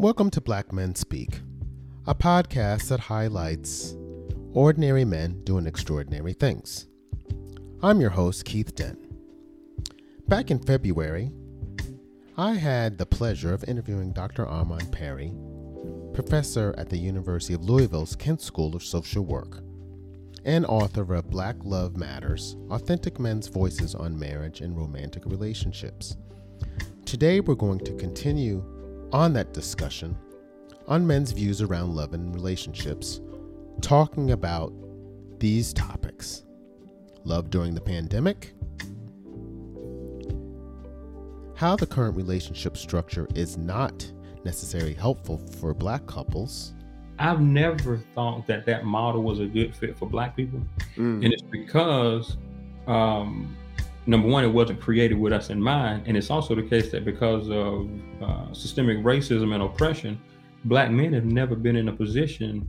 Welcome to Black Men Speak, a podcast that highlights ordinary men doing extraordinary things. I'm your host, Keith Dent. Back in February, I had the pleasure of interviewing Dr. Armon Perry, professor at the University of Louisville's Kent School of Social Work, and author of Black Love Matters, Authentic Men's Voices on Marriage and Romantic Relationships. Today, we're going to continue on that discussion on men's views around love and relationships, talking about these topics: love during the pandemic, how the current relationship structure is not necessarily helpful for Black couples. I've never thought that that model was a good fit for Black people. And it's because, number one, it wasn't created with us in mind. And it's also the case that because of systemic racism and oppression, Black men have never been in a position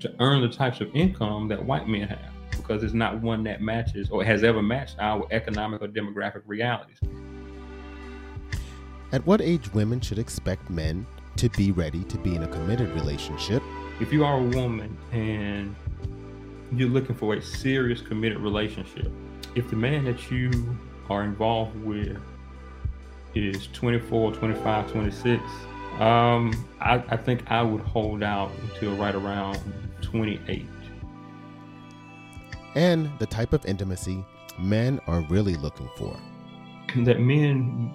to earn the types of income that white men have, because it's not one that matches or has ever matched our economic or demographic realities. At what age women should expect men to be ready to be in a committed relationship? If you are a woman and you're looking for a serious committed relationship, if the man that you are involved with is 24, 25, 26, I think I would hold out until right around 28. And the type of intimacy men are really looking for. That men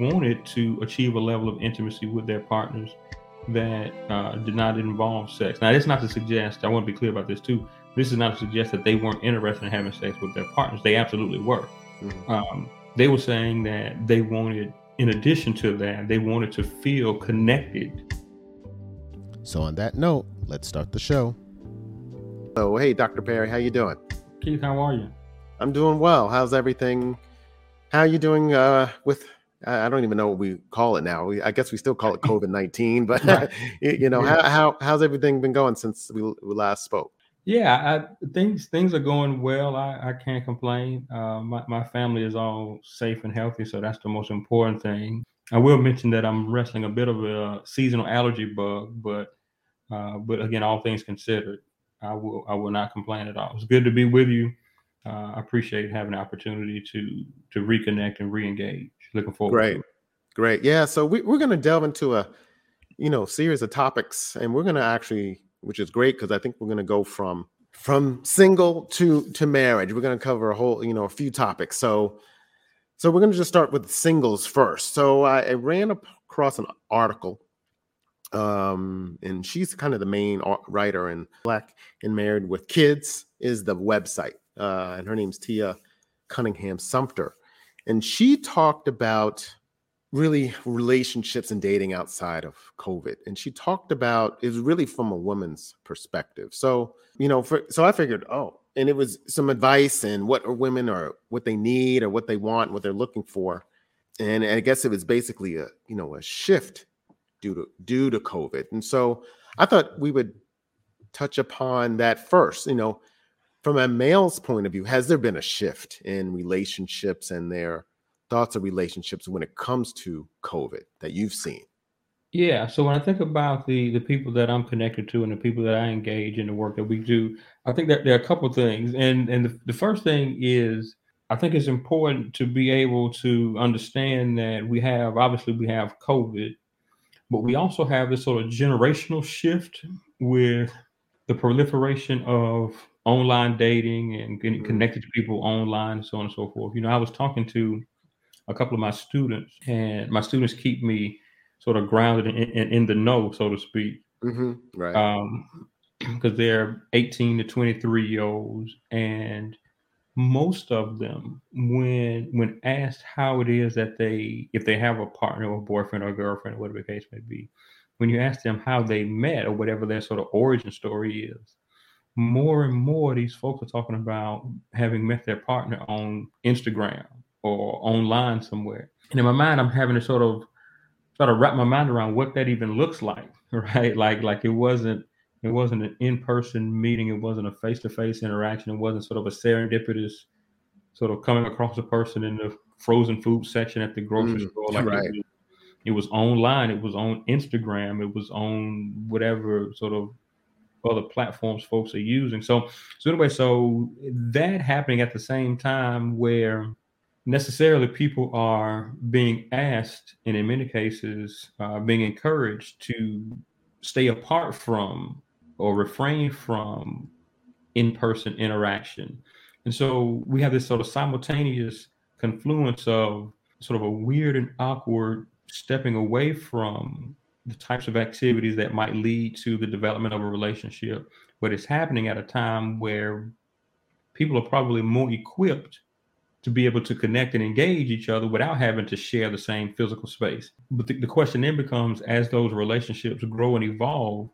wanted to achieve a level of intimacy with their partners that did not involve sex. Now, that's not to suggest, I want to be clear about this too, this is not to suggest that they weren't interested in having sex with their partners. They absolutely were. Mm-hmm. They were saying that they wanted, in addition to that, they wanted to feel connected. So on that note, let's start the show. Oh, hey, Dr. Perry, how you doing? Keith, how are you? I'm doing well. How's everything? How are you doing with... I don't even know what we call it now. I guess we still call it COVID-19, but right. How's everything been going since we last spoke? Yeah, things are going well. I can't complain. My family is all safe and healthy, so that's the most important thing. I will mention that I'm wrestling a bit of a seasonal allergy bug, but again, all things considered, I will not complain at all. It's good to be with you. I appreciate having the opportunity to reconnect and reengage. Looking forward. Great. Yeah. So we're going to delve into a, series of topics, and we're going to actually, which is great, because I think we're going to go from single to marriage. We're going to cover a whole, a few topics. So we're going to just start with singles first. So I ran across an article, and she's kind of the main writer, and Black and Married with Kids is the website. And her name's Tia Cunningham Sumter. And she talked about really relationships and dating outside of COVID. And she talked about it was really from a woman's perspective. So, so I figured, and it was some advice and what are women or what they need or what they want, what they're looking for. And I guess it was basically a shift due to COVID. And so I thought we would touch upon that first, From a male's point of view, has there been a shift in relationships and their thoughts of relationships when it comes to COVID that you've seen? Yeah. So when I think about the people that I'm connected to and the people that I engage in the work that we do, I think that there are a couple of things. And the first thing is, I think it's important to be able to understand that we have COVID, but we also have this sort of generational shift with the proliferation of online dating and getting connected to people online and so on and so forth. I was talking to a couple of my students, and my students keep me sort of grounded in the know, so to speak. Mm-hmm. Right. Because they're 18 to 23 year olds, and most of them, when asked how it is that if they have a partner or boyfriend or girlfriend or whatever the case may be, when you ask them how they met or whatever their sort of origin story is, more and more these folks are talking about having met their partner on Instagram or online somewhere. And in my mind, I'm having to sort of try to wrap my mind around what that even looks like, right? Like it wasn't an in-person meeting. It wasn't a face-to-face interaction. It wasn't sort of a serendipitous sort of coming across a person in the frozen food section at the grocery store. Like right. It was online. It was on Instagram. It was on whatever sort of other platforms folks are using. So anyway, so that happening at the same time where necessarily people are being asked and in many cases being encouraged to stay apart from or refrain from in-person interaction. And so we have this sort of simultaneous confluence of sort of a weird and awkward stepping away from the types of activities that might lead to the development of a relationship, but it's happening at a time where people are probably more equipped to be able to connect and engage each other without having to share the same physical space. But the question then becomes, as those relationships grow and evolve,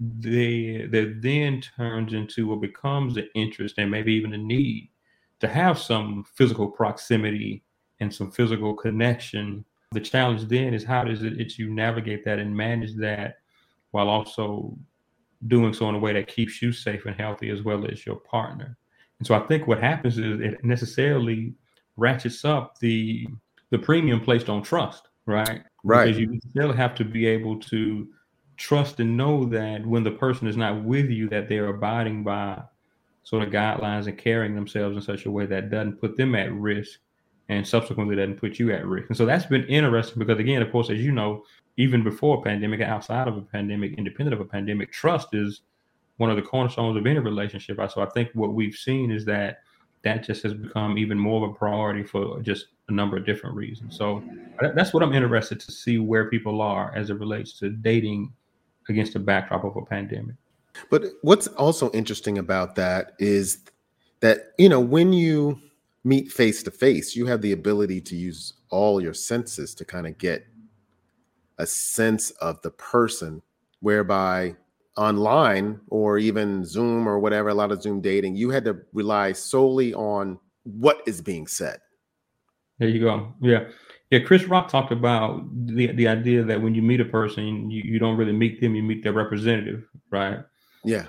they then turns into or becomes an interest and maybe even a need to have some physical proximity and some physical connection. The challenge then is how does it you navigate that and manage that while also doing so in a way that keeps you safe and healthy as well as your partner. And so I think what happens is it necessarily ratchets up the premium placed on trust, right? Right. Because you still have to be able to trust and know that when the person is not with you, that they're abiding by sort of guidelines and carrying themselves in such a way that doesn't put them at risk and subsequently doesn't put you at risk. And so that's been interesting because, again, of course, as you know, even before a pandemic, outside of a pandemic, independent of a pandemic, trust is one of the cornerstones of any relationship. So I think what we've seen is that just has become even more of a priority for just a number of different reasons. So that's what I'm interested to see where people are as it relates to dating against the backdrop of a pandemic. But what's also interesting about that is that, you know, when you meet face to face, you have the ability to use all your senses to kind of get a sense of the person, whereby online or even Zoom or whatever, a lot of Zoom dating, you had to rely solely on what is being said. There you go. Yeah. Yeah, Chris Rock talked about the idea that when you meet a person, you don't really meet them, you meet their representative, right? Yeah.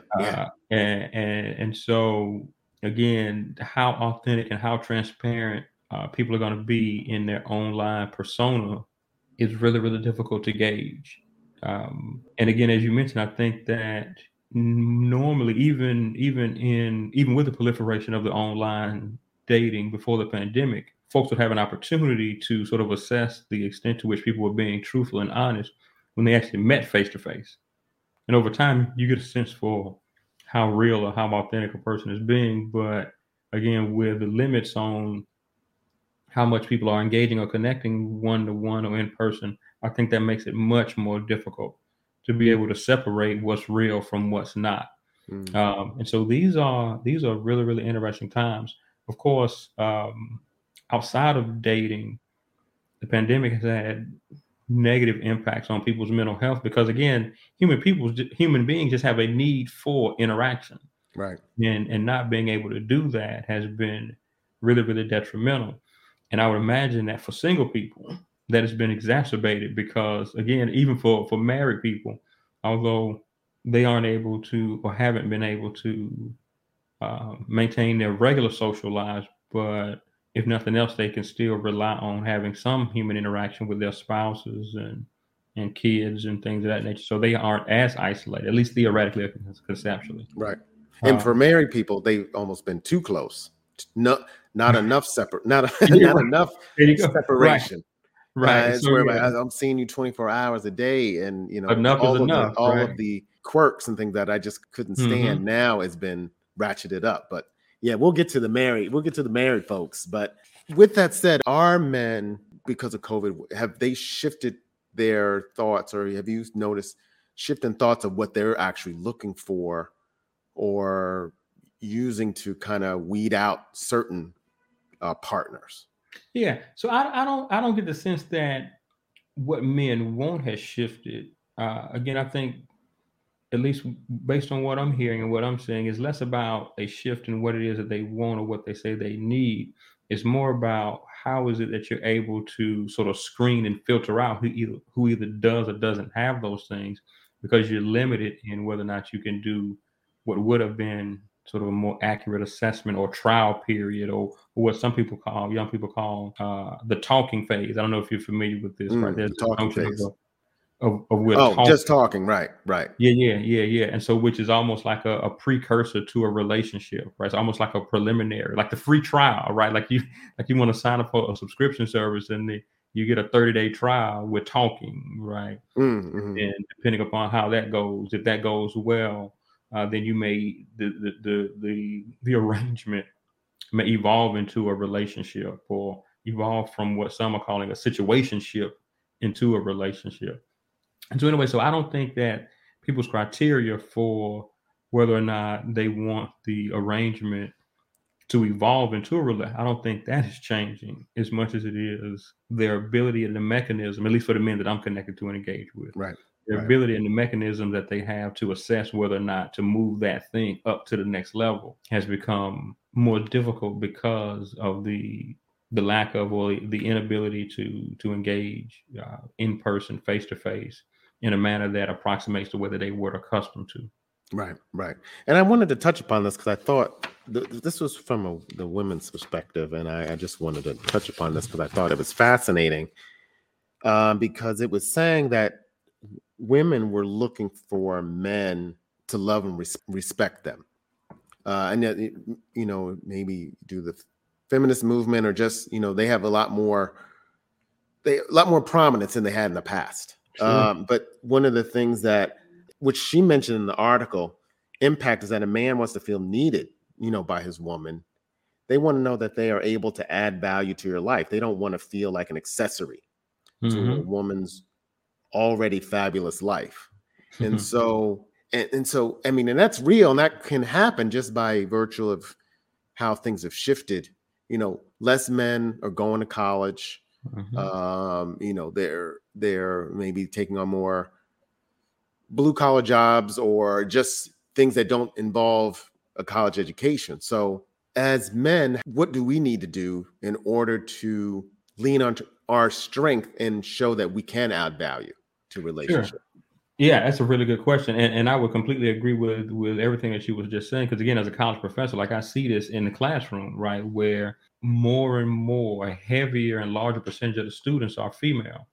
And so, again, how authentic and how transparent people are going to be in their online persona is really, really difficult to gauge. And again, as you mentioned, I think that normally, even with the proliferation of the online dating before the pandemic, folks would have an opportunity to sort of assess the extent to which people were being truthful and honest when they actually met face to face. And over time, you get a sense for how real or how authentic a person is being. But again, with the limits on how much people are engaging or connecting one to one or in person, I think that makes it much more difficult to be able to separate what's real from what's not. Mm-hmm. And so these are really, really interesting times. Of course, outside of dating, the pandemic has had negative impacts on people's mental health because, again, human beings just have a need for interaction, right? And not being able to do that has been really, really detrimental. And I would imagine that for single people, that has been exacerbated because, again, even for married people, although they aren't able to or haven't been able to maintain their regular social lives, but if nothing else, they can still rely on having some human interaction with their spouses and kids and things of that nature. So they aren't as isolated, at least theoretically, conceptually. Right. And for married people, they've almost been too close. Not enough separation. Right. I'm seeing you 24 hours a day, and you know, all of the quirks and things that I just couldn't stand now has been ratcheted up. But yeah, we'll get to the married folks. But with that said, are men, because of COVID, have they shifted their thoughts, or have you noticed shifting thoughts of what they're actually looking for or using to kind of weed out certain partners? Yeah. So I don't get the sense that what men want has shifted. Again, I think, at least based on what I'm hearing and what I'm saying, is less about a shift in what it is that they want or what they say they need. It's more about how is it that you're able to sort of screen and filter out who either does or doesn't have those things, because you're limited in whether or not you can do what would have been sort of a more accurate assessment or trial period, or what some people call, young people call, the talking phase. I don't know if you're familiar with this, right? There's the talking phase. Just talking. Right. Yeah. And so, which is almost like a precursor to a relationship, right? It's almost like a preliminary, like the free trial, right? Like you want to sign up for a subscription service and you get a 30-day trial with talking, right? Mm-hmm. And depending upon how that goes, if that goes well, then you may, the arrangement may evolve into a relationship, or evolve from what some are calling a situationship into a relationship. And so anyway, so I don't think that people's criteria for whether or not they want the arrangement to evolve into a relationship, I don't think that is changing as much as it is their ability and the mechanism, at least for the men that I'm connected to and engaged with. Right. Their ability and the mechanism that they have to assess whether or not to move that thing up to the next level has become more difficult because of the lack of, or the inability to engage in person, face to face, in a manner that approximates to whether they were accustomed to. Right. And I wanted to touch upon this because I thought this was from the women's perspective, and I just wanted to touch upon this because I thought it was fascinating, because it was saying that women were looking for men to love and respect them. And, you know, maybe do the feminist movement, or just, you know, they have a lot more prominence than they had in the past. Sure. But one of the things which she mentioned in the article, impact, is that a man wants to feel needed, you know, by his woman. They want to know that they are able to add value to your life. They don't want to feel like an accessory to a woman's already fabulous life. And so, I mean, and that's real, and that can happen just by virtue of how things have shifted. You know, less men are going to college. Mm-hmm. You know, they're maybe taking on more blue collar jobs, or just things that don't involve a college education. So as men, what do we need to do in order to lean on our strength and show that we can add value to relationships? Sure. Yeah, that's a really good question. And I would completely agree with everything that she was just saying. Because again, as a college professor, like, I see this in the classroom, right? Where more and more, a heavier and larger percentage of the students are female.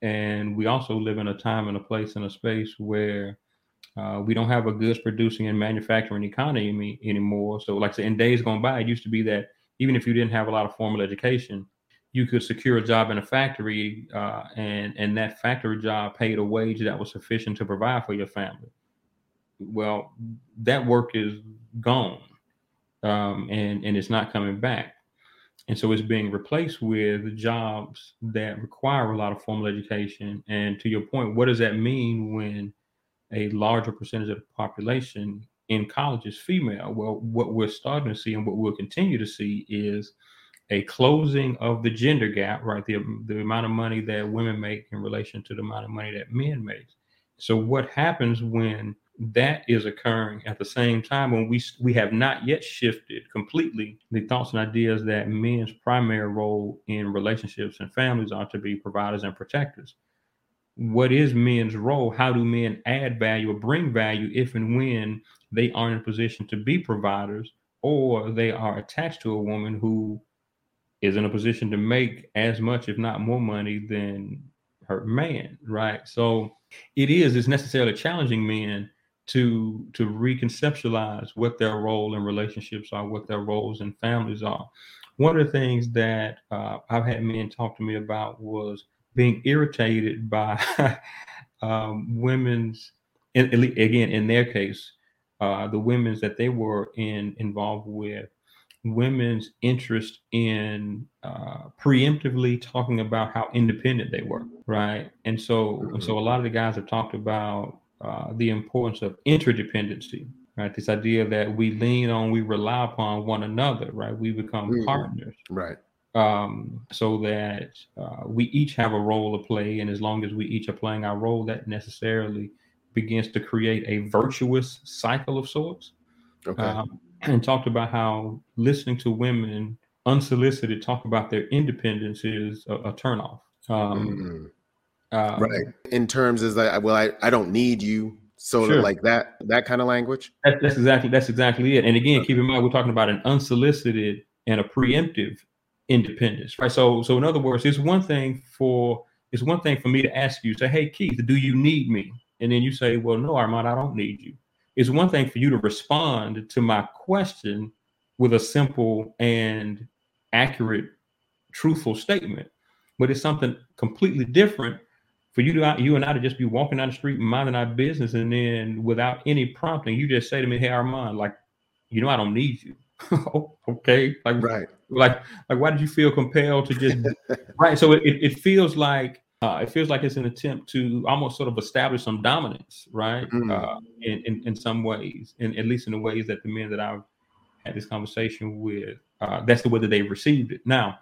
And we also live in a time and a place and a space where we don't have a goods producing and manufacturing economy anymore. So like I said, in days gone by, it used to be that even if you didn't have a lot of formal education, you could secure a job in a factory, and that factory job paid a wage that was sufficient to provide for your family. Well, that work is gone, and it's not coming back. And so it's being replaced with jobs that require a lot of formal education. And to your point, what does that mean when a larger percentage of the population in college is female? Well, what we're starting to see, and what we'll continue to see, is a closing of the gender gap, right? The amount of money that women make in relation to the amount of money that men make. So what happens when that is occurring at the same time, when we have not yet shifted completely the thoughts and ideas that men's primary role in relationships and families are to be providers and protectors? What is men's role? How do men add value or bring value if and when they aren't in a position to be providers, or they are attached to a woman who is in a position to make as much, if not more money than her man, right? So it's necessarily challenging men to reconceptualize what their role in relationships are, what their roles in families are. One of the things that I've had men talk to me about was being irritated by women's, and again, in their case, the women's that they were involved with, women's interest in preemptively talking about how independent they were, right? And so, a lot of the guys have talked about the importance of interdependency, right? This idea that we lean on, we rely upon one another, right? We become partners, right? So that we each have a role to play, and as long as we each are playing our role, that necessarily begins to create a virtuous cycle of sorts. Okay. And talked about how listening to women unsolicited talk about their independence is a turnoff. Right. In terms is like, well, I don't need you. So sure. Like that kind of language. That's exactly it. And again, keep in mind, we're talking about an unsolicited and a preemptive independence, right? So in other words, it's one thing for me to ask you, say, hey, Keith, do you need me? And then you say, well, no, Armon, I don't need you. It's one thing for you to respond to my question with a simple and accurate, truthful statement, but it's something completely different for you and I to just be walking down the street minding our business, and then without any prompting, you just say to me, hey, Armon, like, you know, I don't need you. Okay. Like, right. Like, why did you feel compelled to just, right. So it feels like it's an attempt to almost sort of establish some dominance, right. Mm-hmm. In some ways, and at least in the ways that the men that I've had this conversation with, that's the way that they received it. Now,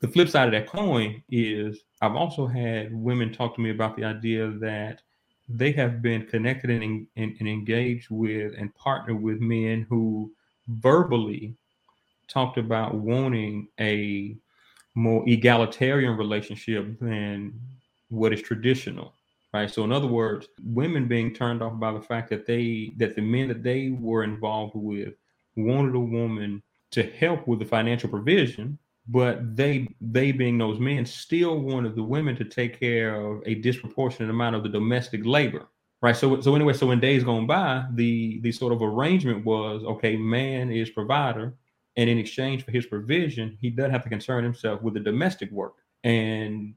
the flip side of that coin is I've also had women talk to me about the idea that they have been connected and engaged with and partnered with men who verbally talked about wanting a more egalitarian relationship than what is traditional, right? So in other words, women being turned off by the fact that the men that they were involved with wanted a woman to help with the financial provision, but they being those men still wanted the women to take care of a disproportionate amount of the domestic labor, right? So in days gone by, the sort of arrangement was, okay, man is provider, and in exchange for his provision, he doesn't have to concern himself with the domestic work. And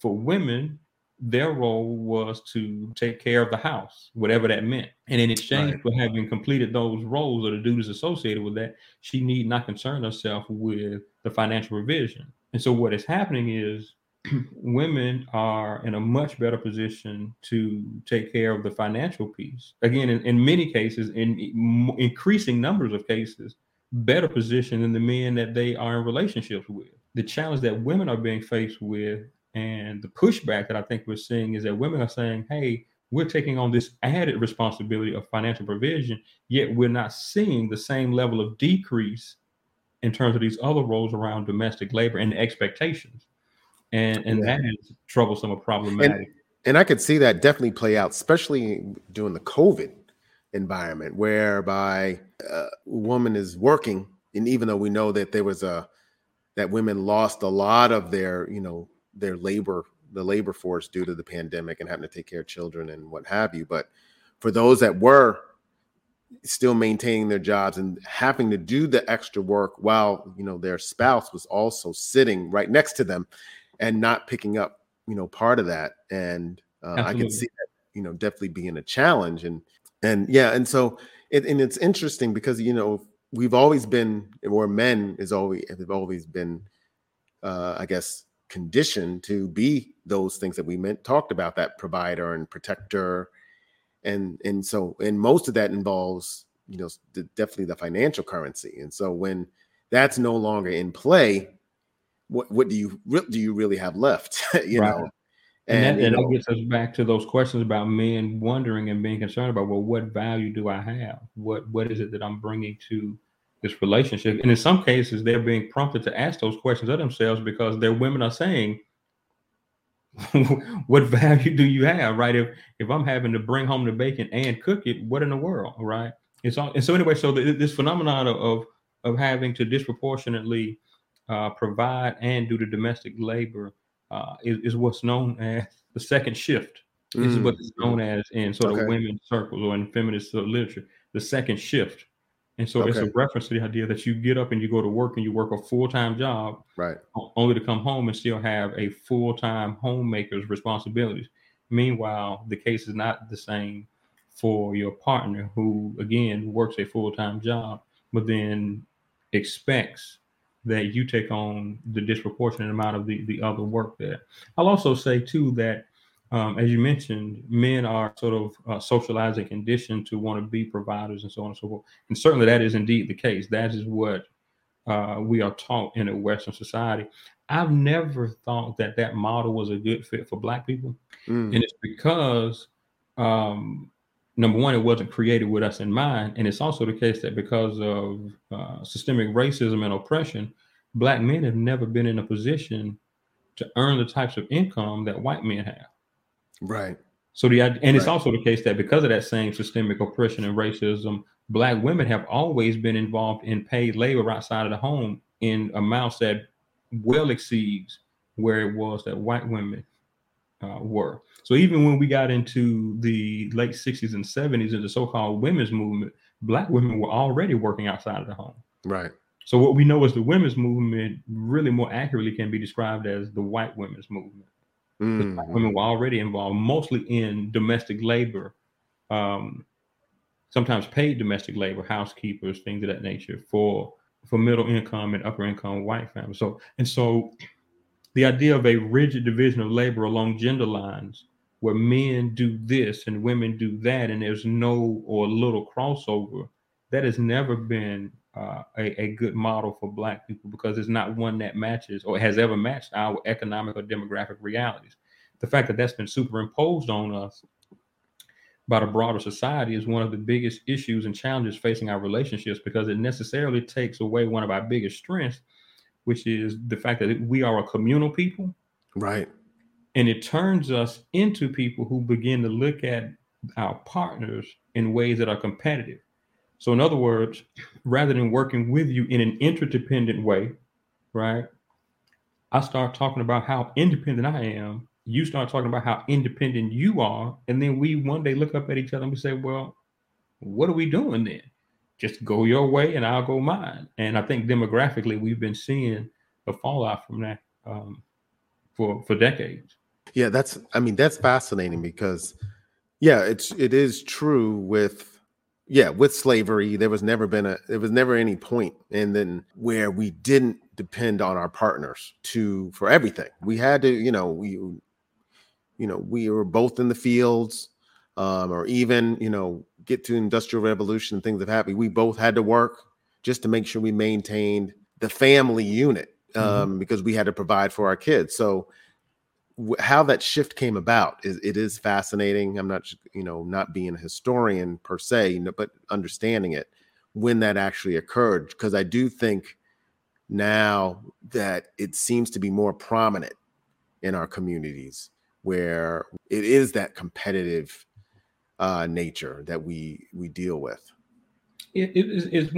for women, their role was to take care of the house, whatever that meant. And in exchange for having completed those roles or the duties associated with that, she need not concern herself with the financial provision. And so what is happening is women are in a much better position to take care of the financial piece. Again, in many cases, in increasing numbers of cases, better position than the men that they are in relationships with. The challenge that women are being faced with and the pushback that I think we're seeing is that women are saying, hey, we're taking on this added responsibility of financial provision, yet we're not seeing the same level of decrease in terms of these other roles around domestic labor and expectations. And that is troublesome or problematic. And I could see that definitely play out, especially during the COVID environment, whereby a woman is working. And even though we know that that women lost a lot of their, you know, their labor, the labor force due to the pandemic and having to take care of children and what have you. But for those that were still maintaining their jobs and having to do the extra work while, you know, their spouse was also sitting right next to them and not picking up, you know, part of that. And I can see that, you know, definitely being a challenge. And yeah. And so it's interesting because, you know, we've always been, or men have always been, I guess, conditioned to be those things that we talked about, that provider and protector. And so, and most of that involves, you know, definitely the financial currency. And so when that's no longer in play, what do you really have left? You right. know? And that gets us back to those questions about men wondering and being concerned about, well, what value do I have? What is it that I'm bringing to this relationship? And in some cases, they're being prompted to ask those questions of themselves because their women are saying, what value do you have, right? If I'm having to bring home the bacon and cook it, what in the world, right? This phenomenon of having to disproportionately provide and do the domestic labor is what's known as the second shift. This is what is known as in sort of women's circles or in feminist literature, the second shift. And so it's a reference to the idea that you get up and you go to work and you work a full-time job, right? Only to come home and still have a full-time homemaker's responsibilities. Meanwhile, the case is not the same for your partner who, again, works a full-time job, but then expects that you take on the disproportionate amount of the other work there. I'll also say, too, that as you mentioned, men are sort of socialized and conditioned to want to be providers and so on and so forth. And certainly that is indeed the case. That is what we are taught in a Western society. I've never thought that model was a good fit for Black people. And it's because, number one, it wasn't created with us in mind. And it's also the case that because of systemic racism and oppression, Black men have never been in a position to earn the types of income that white men have. Right. So it's also the case that because of that same systemic oppression and racism, Black women have always been involved in paid labor outside of the home in amounts that well exceeds where it was that white women were. So even when we got into the late 60s and 70s in the so-called women's movement, Black women were already working outside of the home. Right. So what we know as the women's movement really more accurately can be described as the white women's movement. Mm. Black women were already involved mostly in domestic labor, sometimes paid domestic labor, housekeepers, things of that nature for middle income and upper income white families. So the idea of a rigid division of labor along gender lines where men do this and women do that, and there's no or little crossover, that has never been a good model for Black people, because it's not one that matches or has ever matched our economic or demographic realities. The fact that that's been superimposed on us by the broader society is one of the biggest issues and challenges facing our relationships, because it necessarily takes away one of our biggest strengths, which is the fact that we are a communal people. Right. And it turns us into people who begin to look at our partners in ways that are competitive. So in other words, rather than working with you in an interdependent way, right, I start talking about how independent I am. You start talking about how independent you are. And then we one day look up at each other and we say, well, what are we doing then? Just go your way and I'll go mine. And I think demographically, we've been seeing the fallout from that for decades. Yeah, that's fascinating, because, yeah, it is true with slavery. There was never any point and then where we didn't depend on our partners for everything. We had to, we were both in the fields, or even, get to Industrial Revolution, things have happened. We both had to work just to make sure we maintained the family unit, because we had to provide for our kids. So how that shift came about is fascinating. I'm not, not being a historian per se, but understanding it when that actually occurred, because I do think now that it seems to be more prominent in our communities, where it is that competitive nature that we deal with. It's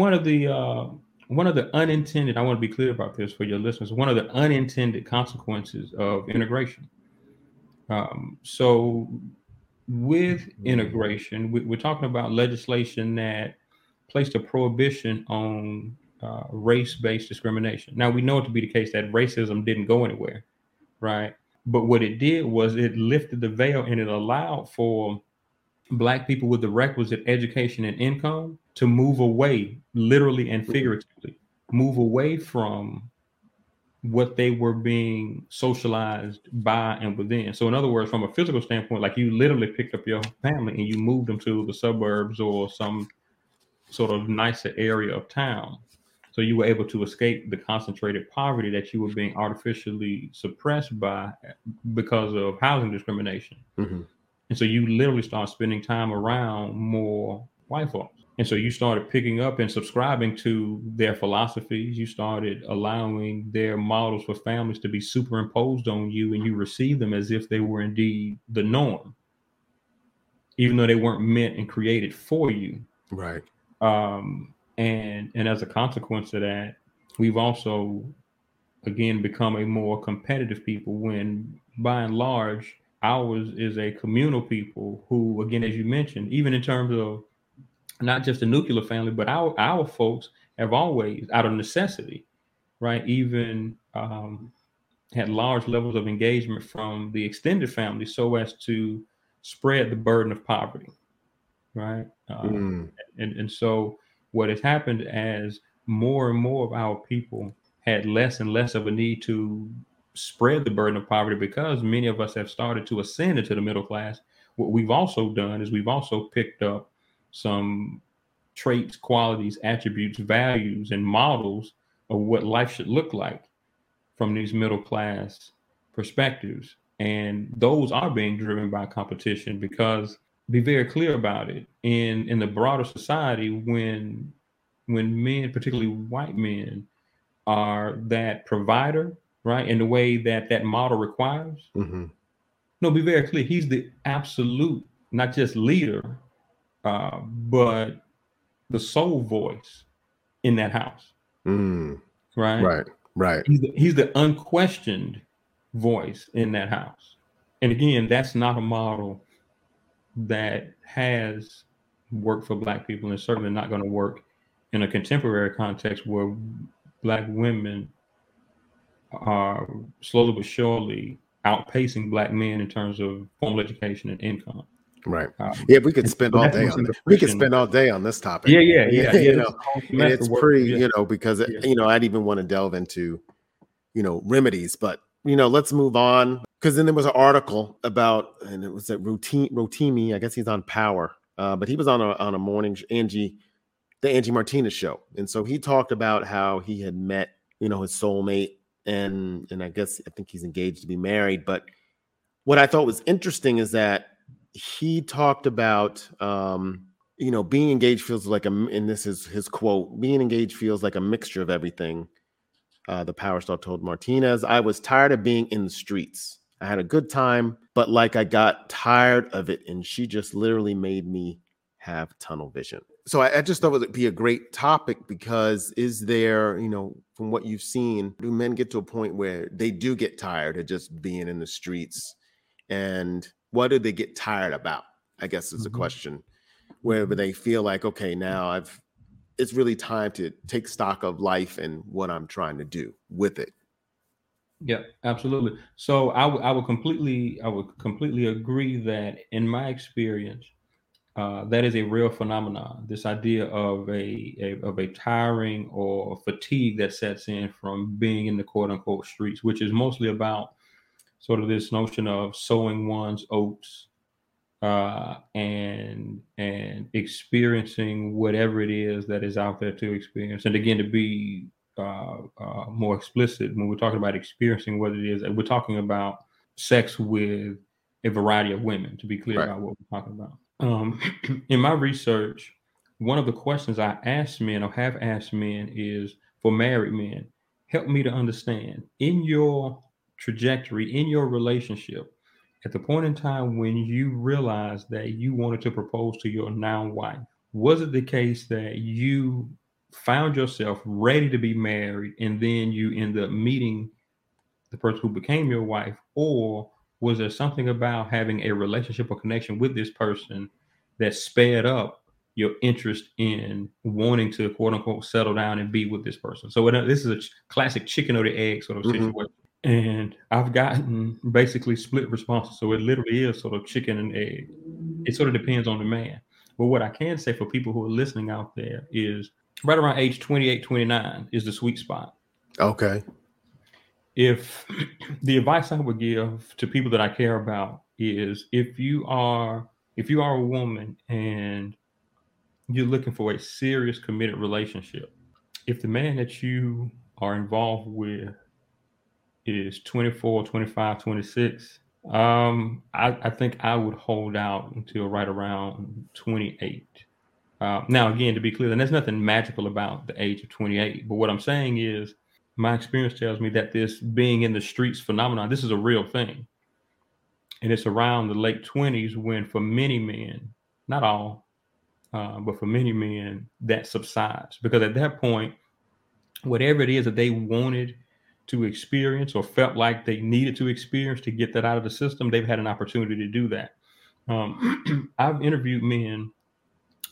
one of the unintended, I want to be clear about this for your listeners, one of the unintended consequences of integration. So with integration, we're talking about legislation that placed a prohibition on race-based discrimination. Now, we know it to be the case that racism didn't go anywhere, right? But what it did was it lifted the veil and it allowed for Black people with the requisite education and income to move away, literally and figuratively, from what they were being socialized by and within. So in other words, from a physical standpoint, like you literally picked up your family and you moved them to the suburbs or some sort of nicer area of town. So you were able to escape the concentrated poverty that you were being artificially suppressed by because of housing discrimination. Mm-hmm. And so you literally start spending time around more white folks. And so you started picking up and subscribing to their philosophies. You started allowing their models for families to be superimposed on you, and you received them as if they were indeed the norm, even though they weren't meant and created for you. Right. And as a consequence of that, we've also, again, become a more competitive people when, by and large, ours is a communal people who, again, as you mentioned, even in terms of not just a nuclear family, but our folks have always, out of necessity, right, even had large levels of engagement from the extended family so as to spread the burden of poverty, right? And so what has happened as more and more of our people had less and less of a need to spread the burden of poverty, because many of us have started to ascend into the middle class. What we've also done is we've also picked up some traits, qualities, attributes, values, and models of what life should look like from these middle class perspectives. And those are being driven by competition, because be very clear about it, in the broader society, when men, particularly white men, are that provider, right, in the way that model requires, No, be very clear. He's the absolute, not just leader, but the sole voice in that house. Mm. Right? Right, right. He's the unquestioned voice in that house. And again, that's not a model that has worked for Black people, and certainly not going to work in a contemporary context where Black women are slowly but surely outpacing Black men in terms of formal education and income. Right. Yeah, we could spend all day on that. We could spend all day on this topic. Yeah. You know, and it's pretty, you know, because, you know, I'd even want to delve into, you know, remedies, but, you know, let's move on. Because then there was an article about, and it was at Rotimi, I guess he's on Power, but he was on a morning, the Angie Martinez show. And so he talked about how he had met, you know, his soulmate, and I think he's engaged to be married. But what I thought was interesting is that he talked about, you know, being engaged feels like and this is his quote, being engaged feels like a mixture of everything. The Power Star told Martinez, I was tired of being in the streets. I had a good time, but like I got tired of it. And she just literally made me have tunnel vision. So I just thought it would be a great topic because is there, you know, from what you've seen, do men get to a point where they do get tired of just being in the streets? And what do they get tired about? I guess is the question. Where they feel like, okay, now it's really time to take stock of life and what I'm trying to do with it. Yeah, absolutely. So I would completely agree that in my experience, that is a real phenomenon. This idea of a tiring or fatigue that sets in from being in the quote unquote streets, which is mostly about sort of this notion of sowing one's oats and experiencing whatever it is that is out there to experience. And again, to be more explicit, when we're talking about experiencing what it is, we're talking about sex with a variety of women, to be clear about what we're talking about. In my research, one of the questions I asked men or have asked men is for married men, help me to understand in your trajectory, in your relationship, at the point in time when you realized that you wanted to propose to your now wife, was it the case that you found yourself ready to be married and then you end up meeting the person who became your wife, or was there something about having a relationship or connection with this person that sped up your interest in wanting to, quote unquote, settle down and be with this person? So this is a classic chicken or the egg sort of situation. And I've gotten basically split responses. So it literally is sort of chicken and egg. It sort of depends on the man. But what I can say for people who are listening out there is right around age 28, 29 is the sweet spot. Okay. If the advice I would give to people that I care about is if you are a woman and you're looking for a serious committed relationship, if the man that you are involved with is 24, 25, 26, I think I would hold out until right around 28. Now, again, to be clear, and there's nothing magical about the age of 28, but what I'm saying is, my experience tells me that this being in the streets phenomenon, this is a real thing. And it's around the late 20s when for many men, not all, but for many men, that subsides. Because at that point, whatever it is that they wanted to experience or felt like they needed to experience to get that out of the system, they've had an opportunity to do that. I've interviewed men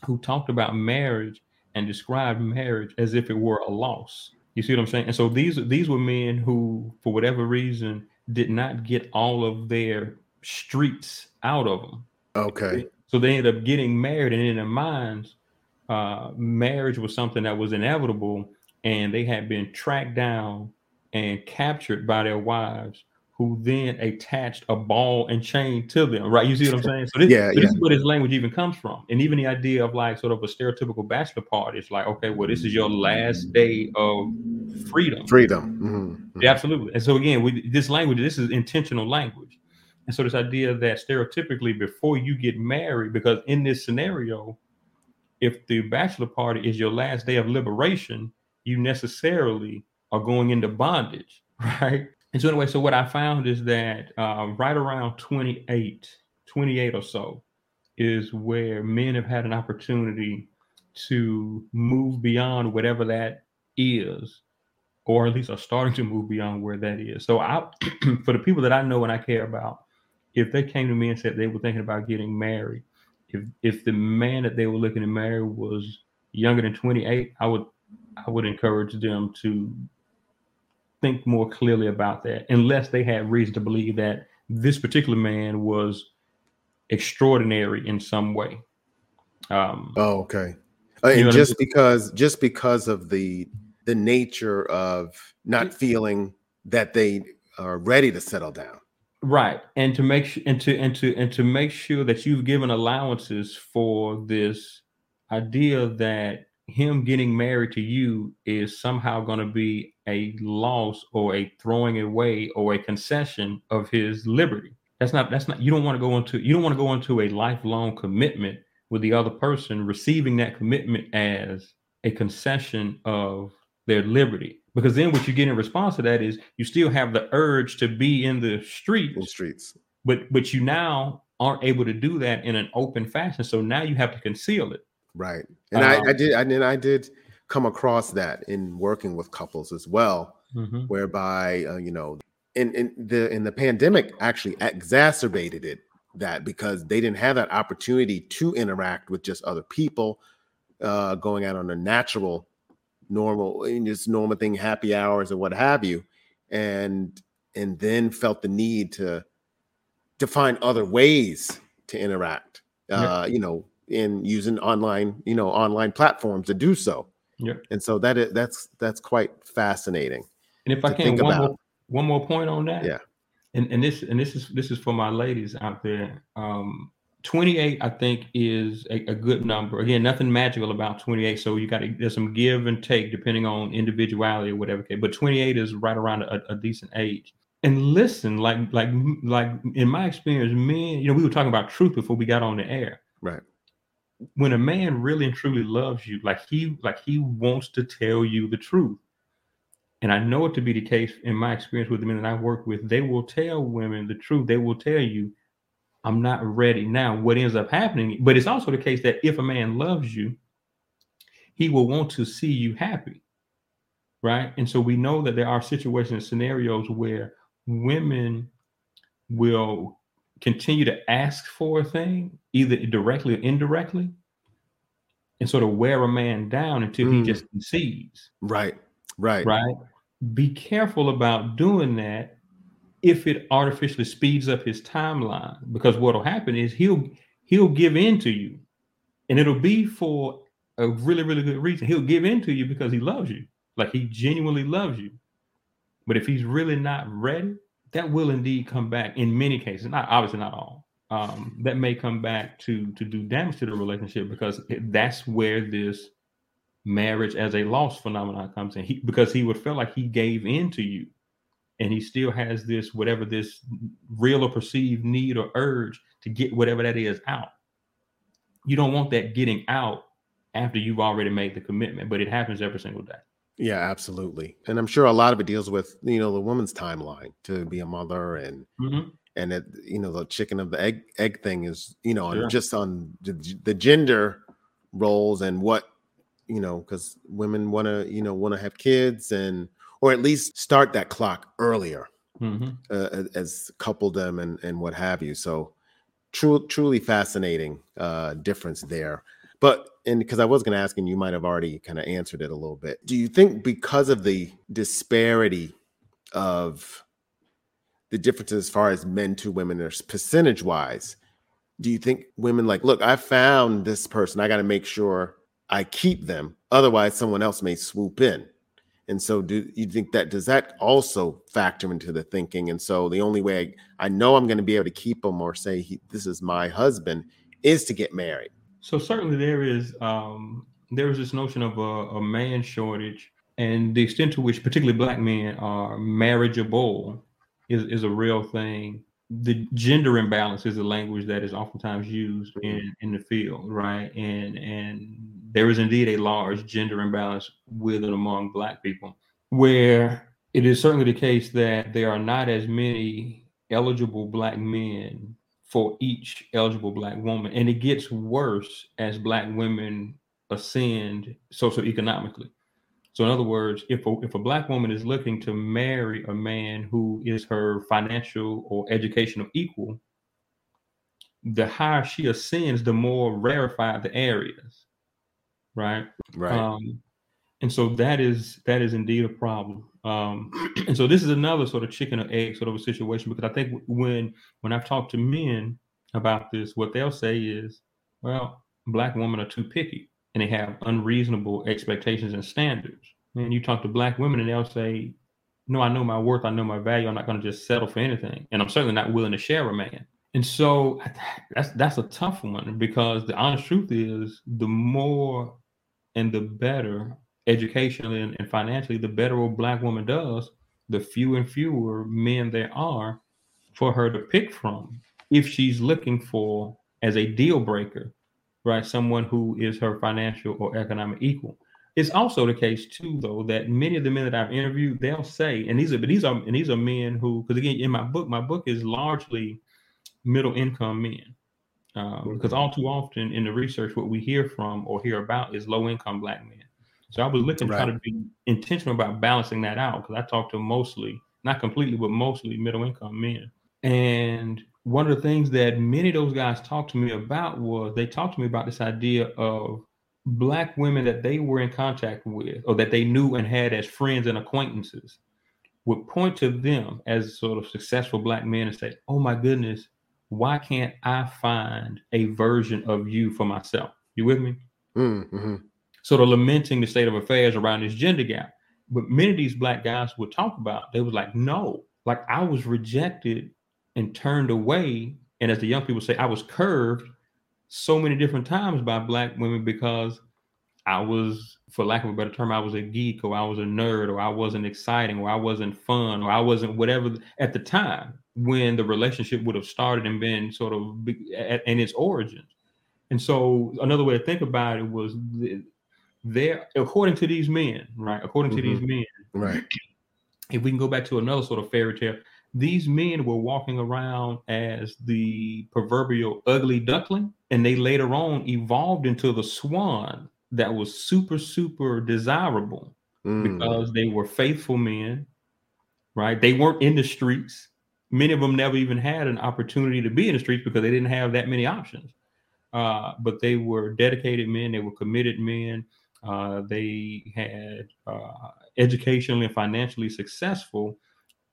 who talked about marriage and described marriage as if it were a loss. You see what I'm saying? And so these were men who, for whatever reason, did not get all of their streets out of them. Okay. So they ended up getting married, and in their minds, marriage was something that was inevitable, and they had been tracked down and captured by their wives, who then attached a ball and chain to them, right? You see what I'm saying? So this is where this language even comes from. And even the idea of like sort of a stereotypical bachelor party, it's like, okay, well, this is your last day of freedom. Mm-hmm. Yeah, absolutely. And so again, this language, this is intentional language. And so this idea that stereotypically before you get married, because in this scenario, if the bachelor party is your last day of liberation, you necessarily are going into bondage, right? And so anyway, so what I found is that right around 28 or so is where men have had an opportunity to move beyond whatever that is, or at least are starting to move beyond where that is. So I, for the people that I know and I care about, if they came to me and said they were thinking about getting married, if the man that they were looking to marry was younger than 28, I would encourage them to think more clearly about that, unless they had reason to believe that this particular man was extraordinary in some way. And because of the nature of not feeling that they are ready to settle down. Right. And to make and to make sure that you've given allowances for this idea that him getting married to you is somehow going to be a loss or a throwing away or a concession of his liberty. That's not, you don't want to go into a lifelong commitment with the other person, receiving that commitment as a concession of their liberty. Because then what you get in response to that is you still have the urge to be in the streets, but you now aren't able to do that in an open fashion. So now you have to conceal it. Right. And I did come across that in working with couples as well, mm-hmm. whereby, in the pandemic actually exacerbated it, that because they didn't have that opportunity to interact with just other people, going out on a normal thing, happy hours or what have you. And then felt the need to find other ways to interact, yeah. In using online platforms to do so. Yeah. And so that's quite fascinating. And if I can, one more point on that. Yeah. And this is for my ladies out there. 28, I think, is a good number. Again, nothing magical about 28. So there's some give and take depending on individuality or whatever. But 28 is right around a decent age. And listen, like in my experience, men, we were talking about truth before we got on the air. Right. When a man really and truly loves you, like he wants to tell you the truth. And I know it to be the case in my experience with the men that I work with. They will tell women the truth. They will tell you, I'm not ready now. What ends up happening, but it's also the case that if a man loves you, he will want to see you happy. Right. And so we know that there are situations and scenarios where women will continue to ask for a thing, either directly or indirectly, and sort of wear a man down until he just concedes. Right. Be careful about doing that if it artificially speeds up his timeline, because what'll happen is he'll give in to you, and it'll be for a really, really good reason. He'll give in to you because he loves you, like he genuinely loves you. But if he's really not ready, that will indeed come back in many cases, obviously not all. That may come back to do damage to the relationship, because that's where this marriage as a loss phenomenon comes in. Because he would feel like he gave in to you, and he still has this, whatever this real or perceived need or urge to get whatever that is out. You don't want that getting out after you've already made the commitment, but it happens every single day. Yeah, absolutely. And I'm sure a lot of it deals with, the woman's timeline to be a mother, and mm-hmm. and it, the chicken of the egg thing is, sure. Just on the gender roles and what, because women want to have kids, and or at least start that clock earlier, mm-hmm. As coupledom and what have you. So truly fascinating difference there. But, and because I was going to ask, and you might have already kind of answered it a little bit, do you think because of the disparity of the differences as far as men to women, there's percentage-wise, do you think women look, I found this person, I got to make sure I keep them, otherwise someone else may swoop in? And so do you think that, does that also factor into the thinking? And so the only way I know I'm going to be able to keep them or say this is my husband is to get married? So certainly there is this notion of a man shortage, and the extent to which particularly Black men are marriageable is a real thing. The gender imbalance is the language that is oftentimes used in the field, right? And there is indeed a large gender imbalance with and among Black people, where It is certainly the case that there are not as many eligible Black men for each eligible Black woman. And it gets worse as Black women ascend socioeconomically. So in other words, if a Black woman is looking to marry a man who is her financial or educational equal, the higher she ascends, the more rarefied the air is, right? Right. And so that is indeed a problem. And so this is another sort of chicken or egg sort of a situation, because I think when I've talked to men about this, what they'll say is, well, Black women are too picky and they have unreasonable expectations and standards. And you talk to Black women and they'll say, no, I know my worth. I know my value. I'm not going to just settle for anything. And I'm certainly not willing to share a man. And so that's a tough one, because the honest truth is the more and the better educationally and financially, the better a Black woman does, the fewer and fewer men there are for her to pick from if she's looking for, as a deal breaker, right, someone who is her financial or economic equal. It's also the case too, though, that many of the men that I've interviewed, they'll say, and these are men who, because again, in my book is largely middle income men, because all too often in the research, what we hear from or hear about is low income Black men. So I was looking to try to be intentional about balancing that out, because I talked to mostly, not completely, but mostly middle income men. And one of the things that many of those guys talked to me about was they talked to me about this idea of Black women that they were in contact with, or that they knew and had as friends and acquaintances, would point to them as sort of successful Black men and say, oh my goodness, why can't I find a version of you for myself? You with me? Mm-hmm. Sort of lamenting the state of affairs around this gender gap. But many of these Black guys would talk about, they was like, no, like I was rejected and turned away. And as the young people say, I was curved so many different times by Black women because I was, for lack of a better term, I was a geek, or I was a nerd, or I wasn't exciting, or I wasn't fun, or I wasn't whatever at the time when the relationship would have started and been sort of in its origins. And so another way to think about it was there, according to these men, right? According to these men, right? If we can go back to another sort of fairy tale, these men were walking around as the proverbial ugly duckling, and they later on evolved into the swan that was super, super desirable because they were faithful men, right? They weren't in the streets. Many of them never even had an opportunity to be in the streets because they didn't have that many options. But they were dedicated men. They were committed men. They had educationally and financially successful.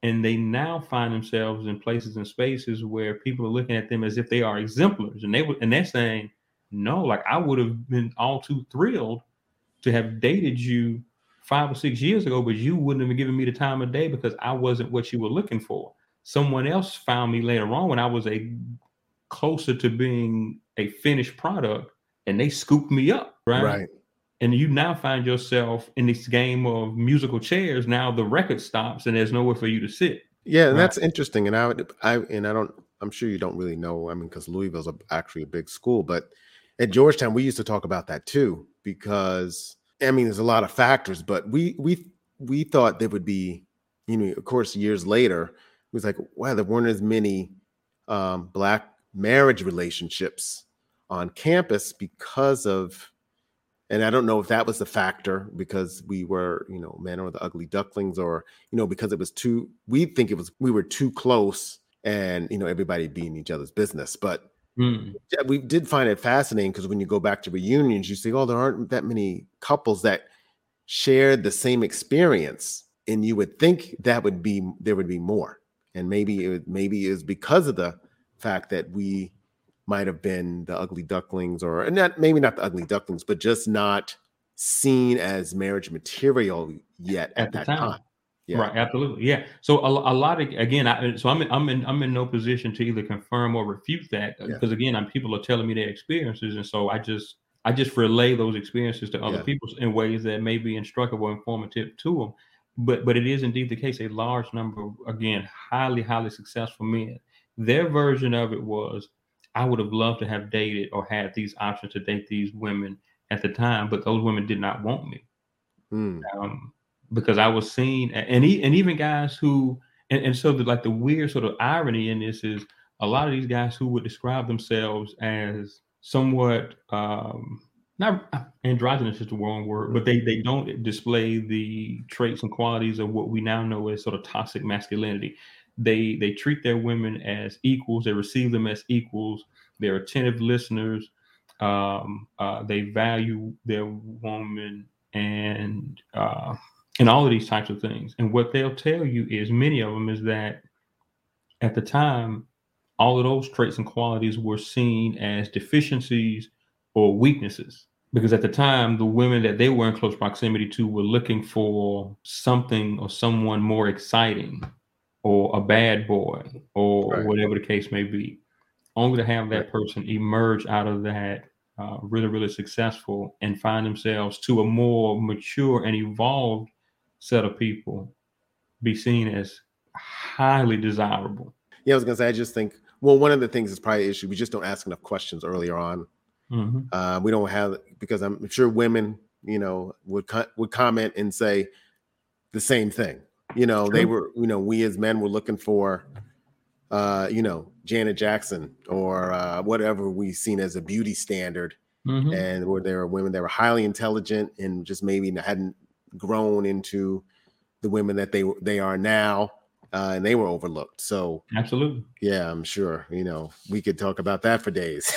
And they now find themselves in places and spaces where people are looking at them as if they are exemplars. And they're saying, no, like I would have been all too thrilled to have dated you 5 or 6 years ago, but you wouldn't have given me the time of day because I wasn't what you were looking for. Someone else found me later on when I was closer to being a finished product, and they scooped me up, right? And you now find yourself in this game of musical chairs. Now the record stops and there's nowhere for you to sit. Yeah, and that's interesting. And I'm sure you don't really know, I mean, because Louisville's actually a big school, but at Georgetown, we used to talk about that too, because I mean, there's a lot of factors, but we thought there would be, you know, of course, years later, it was like, wow, there weren't as many Black marriage relationships on campus because of, and I don't know if that was the factor because we were, you know, men or the ugly ducklings, or, you know, because it was too, we were too close and, you know, everybody being each other's business. But we did find it fascinating because when you go back to reunions, you see, oh, there aren't that many couples that shared the same experience. And you would think there would be more. And maybe it was because of the fact that we might have been the ugly ducklings, or maybe not the ugly ducklings, but just not seen as marriage material yet at that time. Yeah. Right. Absolutely. Yeah. So a lot of, again, I'm in no position to either confirm or refute that, because again, people are telling me their experiences. And so I just relay those experiences to other people in ways that may be instructive or informative to them. But it is indeed the case, a large number of, again, highly, highly successful men, their version of it was, I would have loved to have dated or had these options to date these women at the time, but those women did not want me. because I was seen, and even guys who, and so the, like the weird sort of irony in this is a lot of these guys who would describe themselves as somewhat, not androgynous is the wrong word, but they don't display the traits and qualities of what we now know as sort of toxic masculinity. They treat their women as equals. They receive them as equals. They're attentive listeners. They value their woman and all of these types of things. And what they'll tell you is, many of them, is that at the time, all of those traits and qualities were seen as deficiencies or weaknesses, because at the time, the women that they were in close proximity to were looking for something or someone more exciting, or a bad boy, or whatever the case may be, only to have that person emerge out of that really, really successful and find themselves, to a more mature and evolved set of people, be seen as highly desirable. Yeah, I was going to say, I just think, well, one of the things is probably the issue. We just don't ask enough questions earlier on. Mm-hmm. We don't have, because I'm sure women, you know, would comment and say the same thing. You know, they were, you know, we as men were looking for, you know, Janet Jackson or whatever we seen as a beauty standard. Mm-hmm. And where there were women that were highly intelligent and just maybe hadn't grown into the women that they are now. And they were overlooked. So absolutely. Yeah, I'm sure, you know, we could talk about that for days,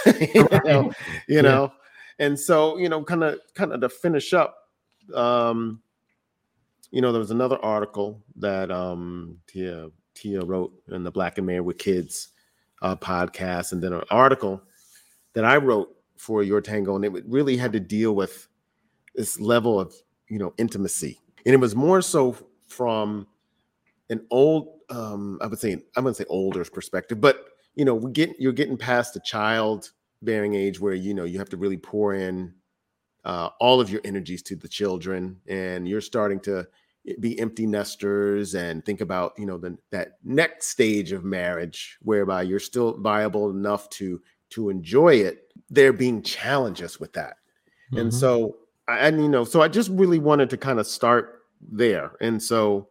you know, and so, you know, kind of to finish up, you know, there was another article that Tia wrote in the Black and Married with Kids podcast, and then an article that I wrote for Your Tango, and it really had to deal with this level of, you know, intimacy. And it was more so from an old, I wouldn't say older perspective, but, you know, you're getting past the childbearing age where, you know, you have to really pour in all of your energies to the children, and you're starting to be empty nesters and think about, you know, that next stage of marriage, whereby you're still viable enough to enjoy it. There being challenges with that. Mm-hmm. And so I just really wanted to kind of start there. And so,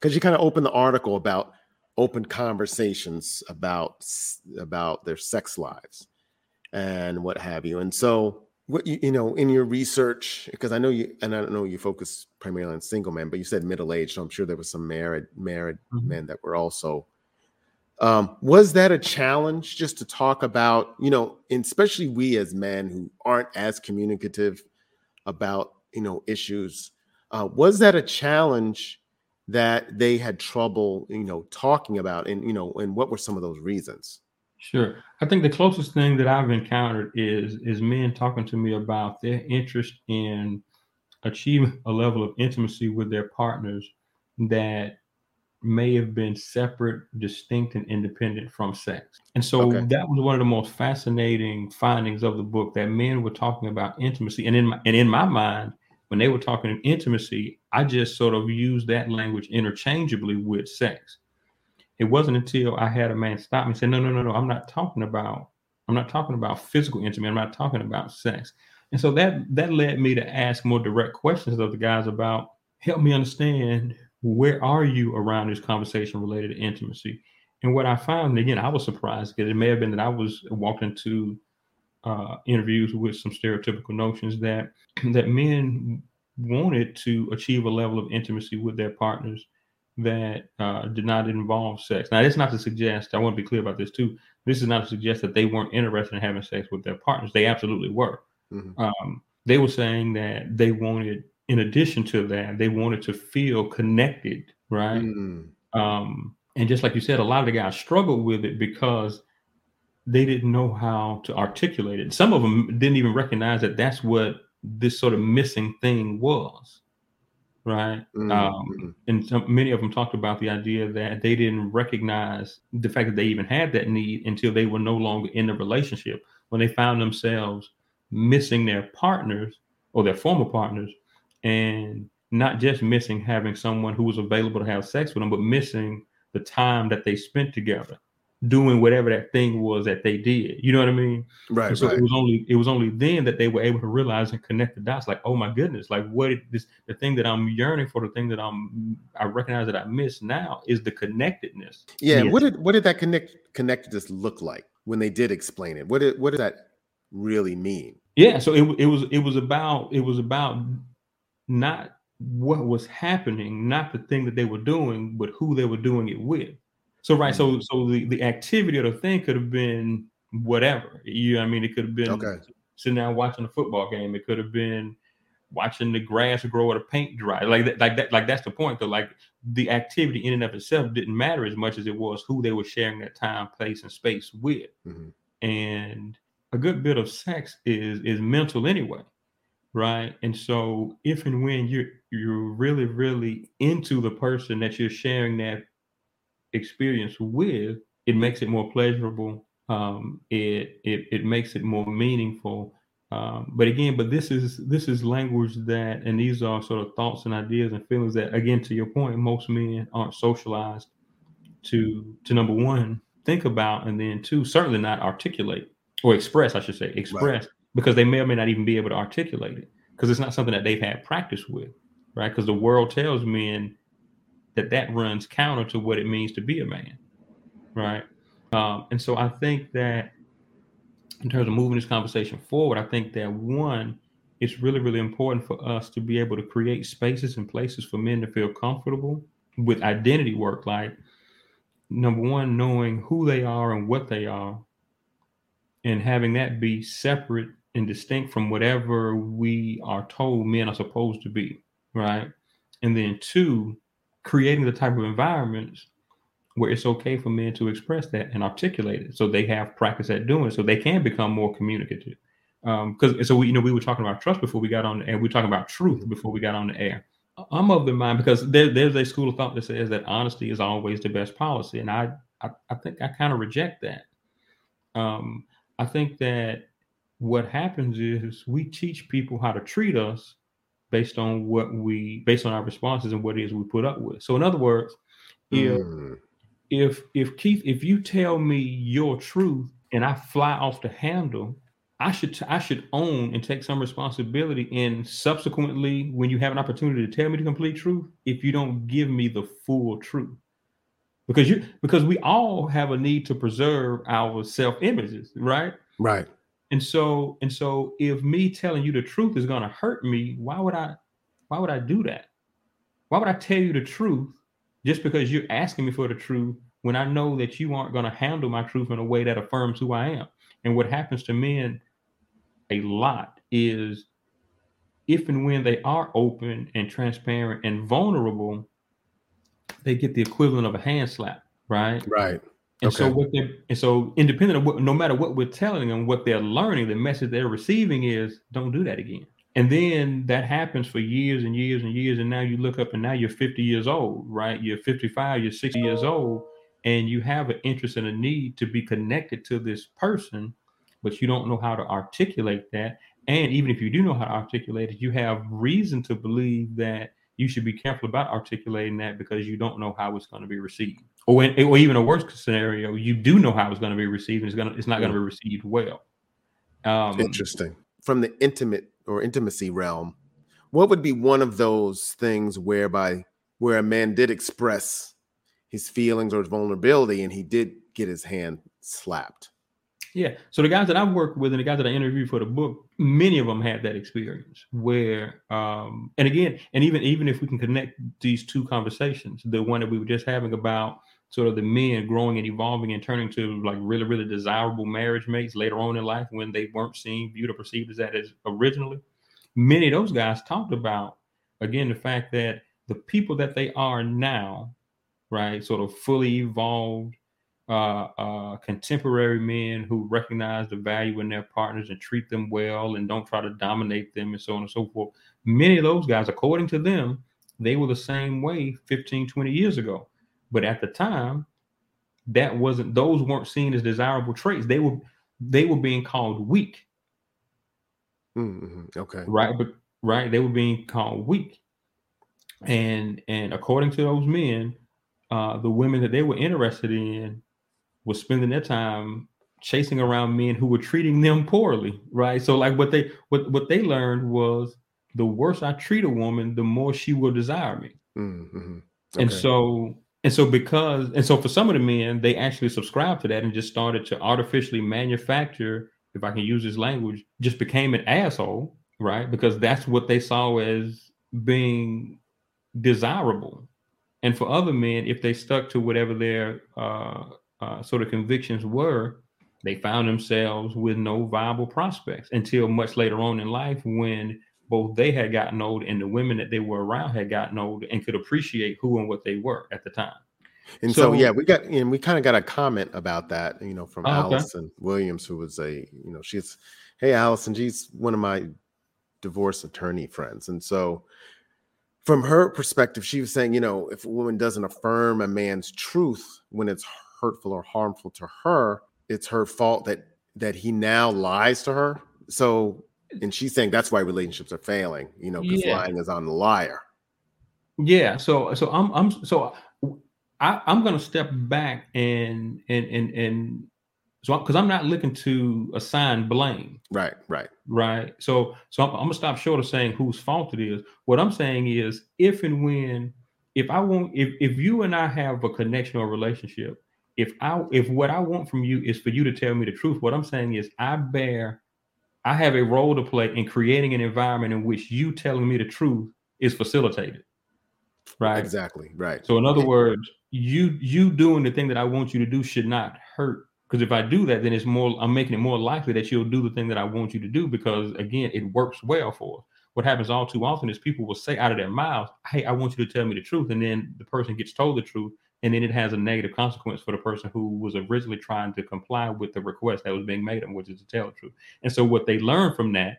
cause you kind of opened the article about open conversations about their sex lives and what have you. And so, what you know in your research, because I know you, and I don't know, you focus primarily on single men, but you said middle age, so I'm sure there was some married mm-hmm. men that were also. Was that a challenge, just to talk about, you know, and especially we as men who aren't as communicative about, you know, issues? Was that a challenge that they had trouble, you know, talking about, and you know, and what were some of those reasons? Sure. I think the closest thing that I've encountered is men talking to me about their interest in achieving a level of intimacy with their partners that may have been separate, distinct, and independent from sex. And so that was one of the most fascinating findings of the book, that men were talking about intimacy. And in my mind, when they were talking intimacy, I just sort of used that language interchangeably with sex. It wasn't until I had a man stop me and say, no, I'm not talking about physical intimacy. I'm not talking about sex. And so that led me to ask more direct questions of the guys about, help me understand, where are you around this conversation related to intimacy? And what I found, again, I was surprised, because it may have been that I was walking into interviews with some stereotypical notions that men wanted to achieve a level of intimacy with their partners that did not involve sex. Now, that's not to suggest, I want to be clear about this too, this is not to suggest that they weren't interested in having sex with their partners. They absolutely were. Mm-hmm. They were saying that they wanted, in addition to that, they wanted to feel connected, right? Mm-hmm. And just like you said, a lot of the guys struggled with it because they didn't know how to articulate it. Some of them didn't even recognize that that's what this sort of missing thing was. Right. Mm-hmm. And many of them talked about the idea that they didn't recognize the fact that they even had that need until they were no longer in the relationship, when they found themselves missing their partners or their former partners, and not just missing having someone who was available to have sex with them, but missing the time that they spent together, doing whatever that thing was that they did. You know what I mean? Right. So it was only then that they were able to realize and connect the dots. Like, oh my goodness, like what is this, the thing that I'm yearning for, the thing that I recognize that I miss now is the connectedness. Yeah. Yes. What did that connectedness look like when they did explain it? What did that really mean? Yeah. So it was about not what was happening, not the thing that they were doing, but who they were doing it with. So, right. Mm-hmm. So the activity or the thing could have been whatever. You know what I mean? It could have been sitting down watching a football game. It could have been watching the grass grow or the paint dry. Like that, that's the point though. Like the activity in and of itself didn't matter as much as it was who they were sharing that time, place, and space with. Mm-hmm. And a good bit of sex is mental anyway. Right. And so if and when you're really, really into the person that you're sharing that experience with, it makes it more pleasurable. It makes it more meaningful. But this is language that, and these are sort of thoughts and ideas and feelings that, again, to your point, most men aren't socialized to number one, think about, and then two, certainly not articulate or express, I should say, express, right. Because they may or may not even be able to articulate it because it's not something that they've had practice with, right? Because the world tells men that runs counter to what it means to be a man, right? And so I think that in terms of moving this conversation forward, I think that one, it's really, really important for us to be able to create spaces and places for men to feel comfortable with identity work. Like, number one, knowing who they are and what they are, and having that be separate and distinct from whatever we are told men are supposed to be, right? And then two, creating the type of environments where it's okay for men to express that and articulate it, so they have practice at doing it, so they can become more communicative. Because so we were talking about trust before we got on the air. We were talking about truth before we got on the air. I'm of the mind, because there's a school of thought that says that honesty is always the best policy, and I think I kind of reject that. I think that what happens is we teach people how to treat us based on our responses and what it is we put up with. So in other words, if Keith, if you tell me your truth and I fly off the handle, I should own and take some responsibility. And subsequently, when you have an opportunity to tell me the complete truth, if you don't give me the full truth, because we all have a need to preserve our self-images, right? Right. And so if me telling you the truth is going to hurt me, why would I do that? Why would I tell you the truth just because you're asking me for the truth when I know that you aren't going to handle my truth in a way that affirms who I am? And what happens to men a lot is, if and when they are open and transparent and vulnerable, they get the equivalent of a hand slap, right? Right. And okay. So independent of what, no matter what we're telling them, what they're learning, the message they're receiving is, don't do that again. And then that happens for years and years and years. And now you look up and now you're 50 years old, right? You're 55, you're 60 years old, and you have an interest and a need to be connected to this person, but you don't know how to articulate that. And even if you do know how to articulate it, you have reason to believe that you should be careful about articulating that because you don't know how it's going to be received. Or even a worse scenario, you do know how it's going to be received, and it's not going to be received well. Interesting. From the intimacy realm, what would be one of those things where a man did express his feelings or his vulnerability and he did get his hand slapped? Yeah. So the guys that I've worked with and the guys that I interviewed for the book, many of them had that experience where, and again, and even if we can connect these two conversations, the one that we were just having about sort of the men growing and evolving and turning to like really, really desirable marriage mates later on in life when they weren't seen, viewed, or perceived as that as originally. Many of those guys talked about, again, the fact that the people that they are now, right, sort of fully evolved, contemporary men who recognize the value in their partners and treat them well and don't try to dominate them and so on and so forth. Many of those guys, according to them, they were the same way 15, 20 years ago. But at the time, those weren't seen as desirable traits. They were being called weak. Mm-hmm. Okay. Right. But right. They were being called weak. And according to those men, the women that they were interested in was spending their time chasing around men who were treating them poorly, right? So like what they learned was, the worse I treat a woman, the more she will desire me. Mm-hmm. Okay. And so for some of the men, they actually subscribed to that and just started to artificially manufacture, if I can use this language, just became an asshole, right? Because that's what they saw as being desirable. And for other men, if they stuck to whatever their sort of convictions were, they found themselves with no viable prospects until much later on in life, when both they had gotten old and the women that they were around had gotten old and could appreciate who and what they were at the time. And so yeah, we kind of got a comment about that, you know, from Allison Williams, who was hey, Allison, she's one of my divorce attorney friends. And so from her perspective, she was saying, you know, if a woman doesn't affirm a man's truth when it's hurtful or harmful to her, it's her fault that he now lies to her. So, and she's saying that's why relationships are failing, you know, because lying is on the liar. Yeah. So I'm going to step back and so because I'm not looking to assign blame. Right. So I'm going to stop short of saying whose fault it is. What I'm saying is, if you and I have a connection or relationship, if what I want from you is for you to tell me the truth, what I'm saying is I have a role to play in creating an environment in which you telling me the truth is facilitated. Right. Exactly. Right. So in other words, you doing the thing that I want you to do should not hurt. Because if I do that, then I'm making it more likely that you'll do the thing that I want you to do, because again, it works well for us. What happens all too often is people will say out of their mouths, hey, I want you to tell me the truth. And then the person gets told the truth. And then it has a negative consequence for the person who was originally trying to comply with the request that was being made, which is to tell the truth. And so what they learn from that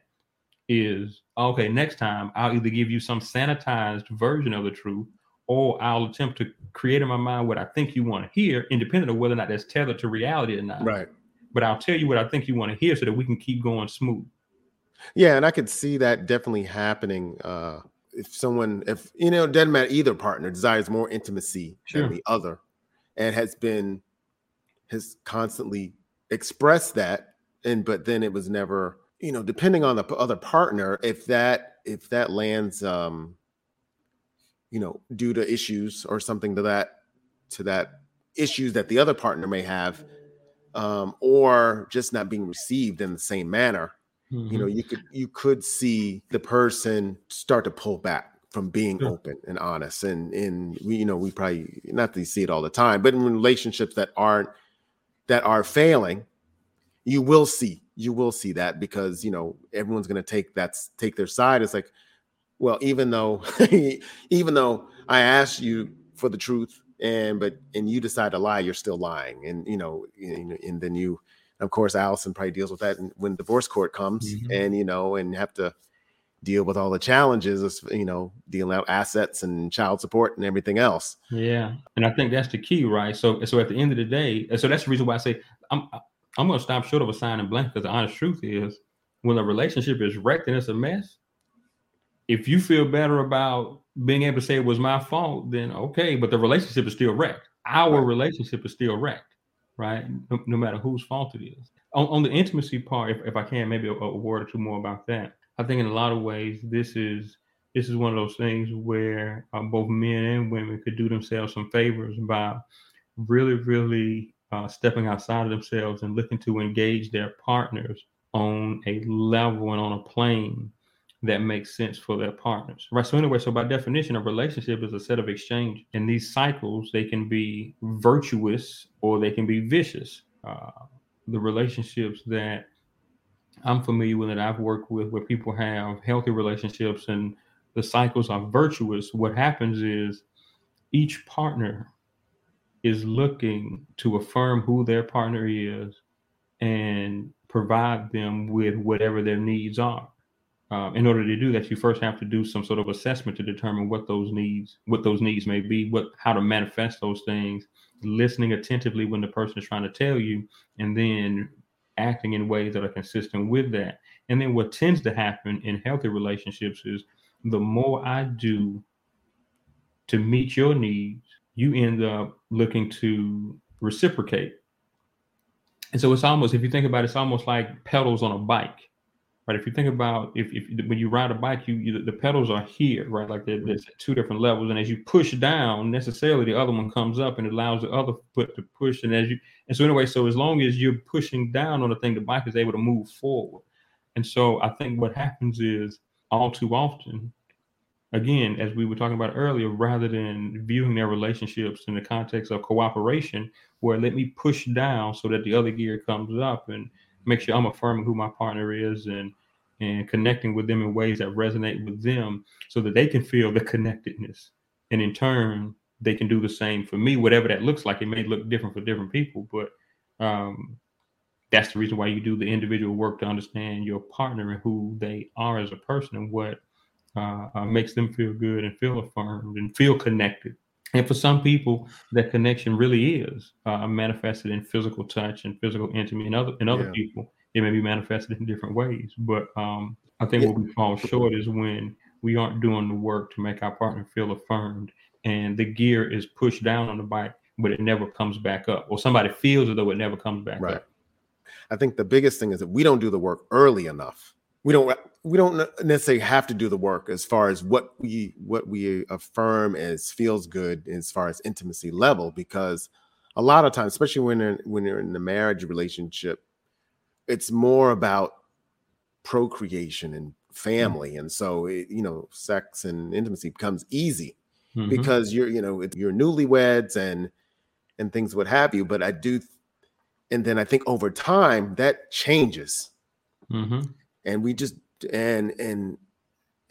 is, okay, next time I'll either give you some sanitized version of the truth, or I'll attempt to create in my mind what I think you want to hear, independent of whether or not that's tethered to reality or not. Right. But I'll tell you what I think you want to hear so that we can keep going smooth. Yeah. And I could see that definitely happening, if doesn't matter, either partner desires more intimacy than the other and has constantly expressed that. But then it was never, you know, depending on the other partner, if that lands, you know, due to issues or something to that issues that the other partner may have, or just not being received in the same manner. You know, you could see the person start to pull back from being open and honest. And we, you know, we probably not that you see it all the time, but in relationships that are failing, you will see that, because, you know, everyone's going to take their side. It's like, well, even though I asked you for the truth but you decide to lie, you're still lying. And, you know, and then you, of course, Allison probably deals with that when divorce court comes, and, you know, and have to deal with all the challenges of, you know, dealing out assets and child support and everything else. Yeah. And I think that's the key, right? So at the end of the day, so that's the reason why I say I'm going to stop short of assigning blame, because the honest truth is, when a relationship is wrecked and it's a mess, if you feel better about being able to say it was my fault, then okay, but the relationship is still wrecked. Our relationship is still wrecked. Right. No matter whose fault it is. On the intimacy part, if I can, maybe a word or two more about that. I think in a lot of ways, this is one of those things where both men and women could do themselves some favors by really, really stepping outside of themselves and looking to engage their partners on a level and on a plane that makes sense for their partners, right? So anyway, so by definition, a relationship is a set of exchanges, and these cycles, they can be virtuous or they can be vicious. The relationships that I'm familiar with, that I've worked with, where people have healthy relationships and the cycles are virtuous, what happens is each partner is looking to affirm who their partner is and provide them with whatever their needs are. In order to do that, you first have to do some sort of assessment to determine what those needs may be, how to manifest those things, listening attentively when the person is trying to tell you, and then acting in ways that are consistent with that. And then what tends to happen in healthy relationships is, the more I do to meet your needs, you end up looking to reciprocate. And so it's almost, if you think about it, it's almost like pedals on a bike, right? If you think about, if when you ride a bike, the pedals are here, right? Like there's two different levels. And as you push down, necessarily the other one comes up and allows the other foot to push. So as long as you're pushing down on the thing, the bike is able to move forward. And so I think what happens is all too often, again, as we were talking about earlier, rather than viewing their relationships in the context of cooperation, where let me push down so that the other gear comes up and make sure I'm affirming who my partner is and connecting with them in ways that resonate with them so that they can feel the connectedness. And in turn, they can do the same for me, whatever that looks like. It may look different for different people, but that's the reason why you do the individual work to understand your partner and who they are as a person and what makes them feel good and feel affirmed and feel connected. And for some people, that connection really is manifested in physical touch and physical intimacy. And other people, it may be manifested in different ways. But I think what we fall short is when we aren't doing the work to make our partner feel affirmed, and the gear is pushed down on the bike, but it never comes back up. Or somebody feels as though it never comes back up. I think the biggest thing is that we don't do the work early enough. We don't necessarily have to do the work as far as what we affirm as feels good as far as intimacy level, because a lot of times, especially when you're in the marriage relationship, it's more about procreation and family. Mm-hmm. And so, sex and intimacy becomes easy mm-hmm. because you're newlyweds and things, what have you. But and then I think over time that changes. Mm-hmm. And we just and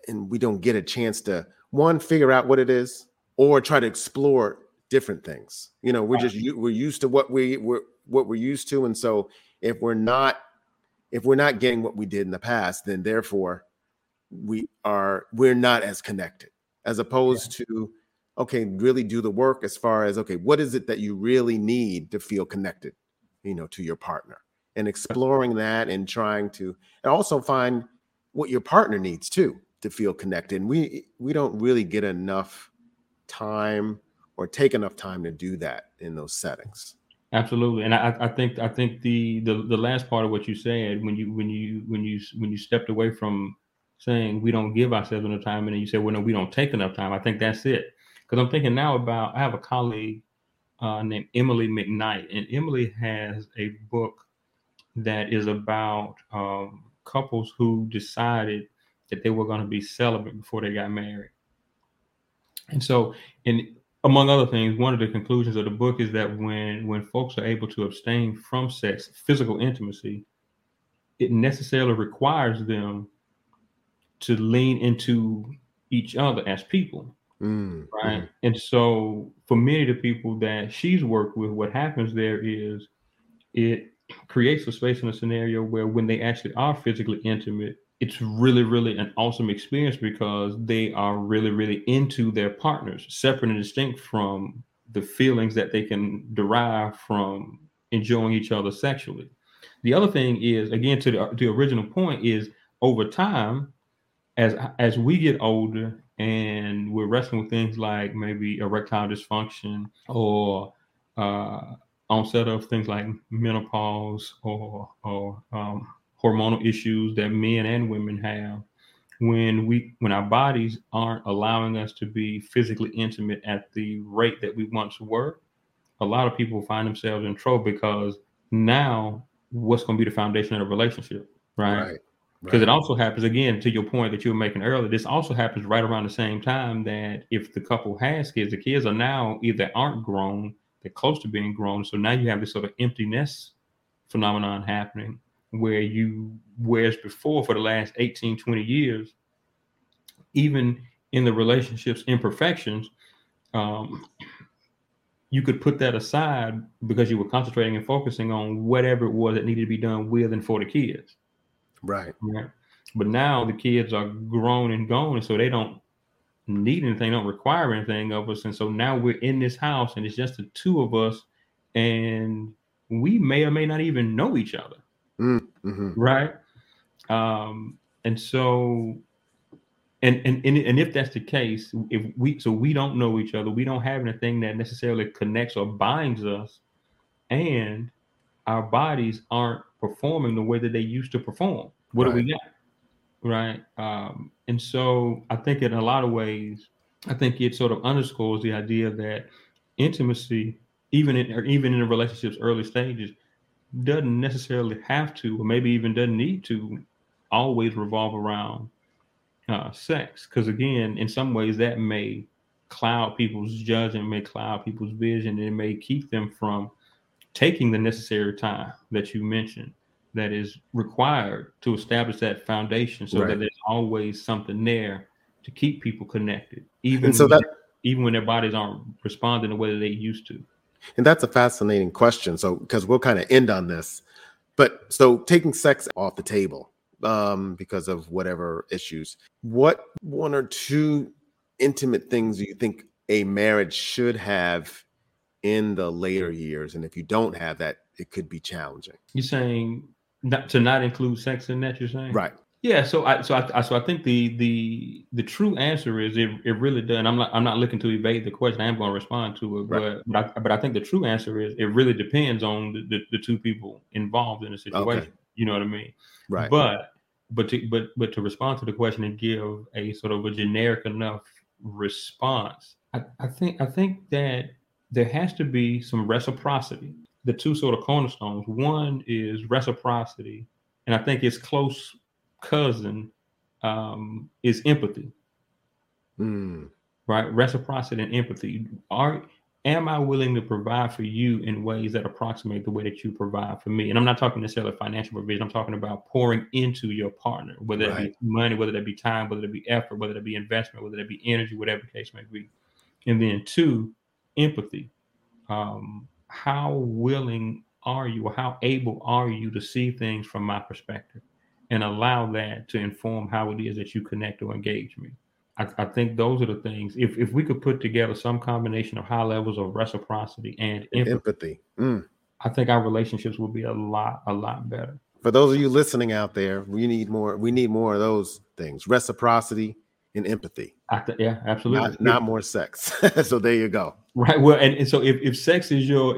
we don't get a chance to figure out what it is or try to explore different things. We're used to what we're used to, and so if we're not getting what we did in the past, then therefore we're not as connected. As opposed to really do the work as far as what is it that you really need to feel connected, to your partner. And exploring that and trying to, and also find what your partner needs too, to feel connected. And we don't really get enough time or take enough time to do that in those settings. Absolutely. And I think the last part of what you said, when you stepped away from saying we don't give ourselves enough time, and then you said, well, no, we don't take enough time. I think that's it. Because I'm thinking now I have a colleague named Emily McKnight, and Emily has a book that is about couples who decided that they were going to be celibate before they got married. And so, and among other things, one of the conclusions of the book is that when folks are able to abstain from sex, physical intimacy, it necessarily requires them to lean into each other as people. Right. And so for many of the people that she's worked with, what happens there is it creates a space in a scenario where when they actually are physically intimate, it's really, really an awesome experience because they are really, really into their partners, separate and distinct from the feelings that they can derive from enjoying each other sexually. The other thing is, again, to the original point, is over time, as we get older and we're wrestling with things like maybe erectile dysfunction or onset of things like menopause or hormonal issues that men and women have, when our bodies aren't allowing us to be physically intimate at the rate that we once were, a lot of people find themselves in trouble because now what's going to be the foundation of a relationship, right? Because it also happens, again, to your point that you were making earlier, this also happens right around the same time that if the couple has kids, the kids are now either aren't grown, they're close to being grown. So now you have this sort of emptiness phenomenon happening whereas before for the last 18, 20 years, even in the relationships imperfections, you could put that aside because you were concentrating and focusing on whatever it was that needed to be done with and for the kids. Right. But now the kids are grown and gone. And so they don't need anything, don't require anything of us. And so now we're in this house and it's just the two of us, and we may or may not even know each other. Mm-hmm. Right. And so, and if that's the case, so we don't know each other, we don't have anything that necessarily connects or binds us. And our bodies aren't performing the way that they used to perform. What do we got? Right. And so I think in a lot of ways, I think it sort of underscores the idea that intimacy, even in a relationship's early stages, doesn't necessarily have to, or maybe even doesn't need to, always revolve around sex. Because again, in some ways that may cloud people's judgment, may cloud people's vision, and it may keep them from taking the necessary time that you mentioned that is required to establish that foundation, so that there's always something there to keep people connected, even when their bodies aren't responding the way that they used to. And that's a fascinating question. So, because we'll kind of end on this, but so taking sex off the table because of whatever issues, what one or two intimate things do you think a marriage should have in the later years? And if you don't have that, it could be challenging. You're saying not to include sex in that, you're saying? Right. Yeah. So I think the true answer is it really does. And I'm not looking to evade the question. I am going to respond to it, but I think the true answer is it really depends on the two people involved in the situation. Okay. You know what I mean? Right. But to respond to the question and give a sort of a generic enough response, I think that there has to be some reciprocity. The two sort of cornerstones. One is reciprocity, and I think it's close cousin is empathy. Right? Reciprocity and empathy. Am I willing to provide for you in ways that approximate the way that you provide for me? And I'm not talking necessarily financial provision. I'm talking about pouring into your partner, whether it be money, whether that be time, whether it be effort, whether it be investment, whether it be energy, whatever the case may be. And then two, empathy. How willing are you, or how able are you to see things from my perspective? And allow that to inform how it is that you connect or engage me. I think those are the things. If we could put together some combination of high levels of reciprocity and empathy. I think our relationships will be a lot better. For those of you listening out there, we need more of those things: reciprocity and empathy. Yeah, absolutely. Not more sex. So there you go. Right. Well, and so if sex is your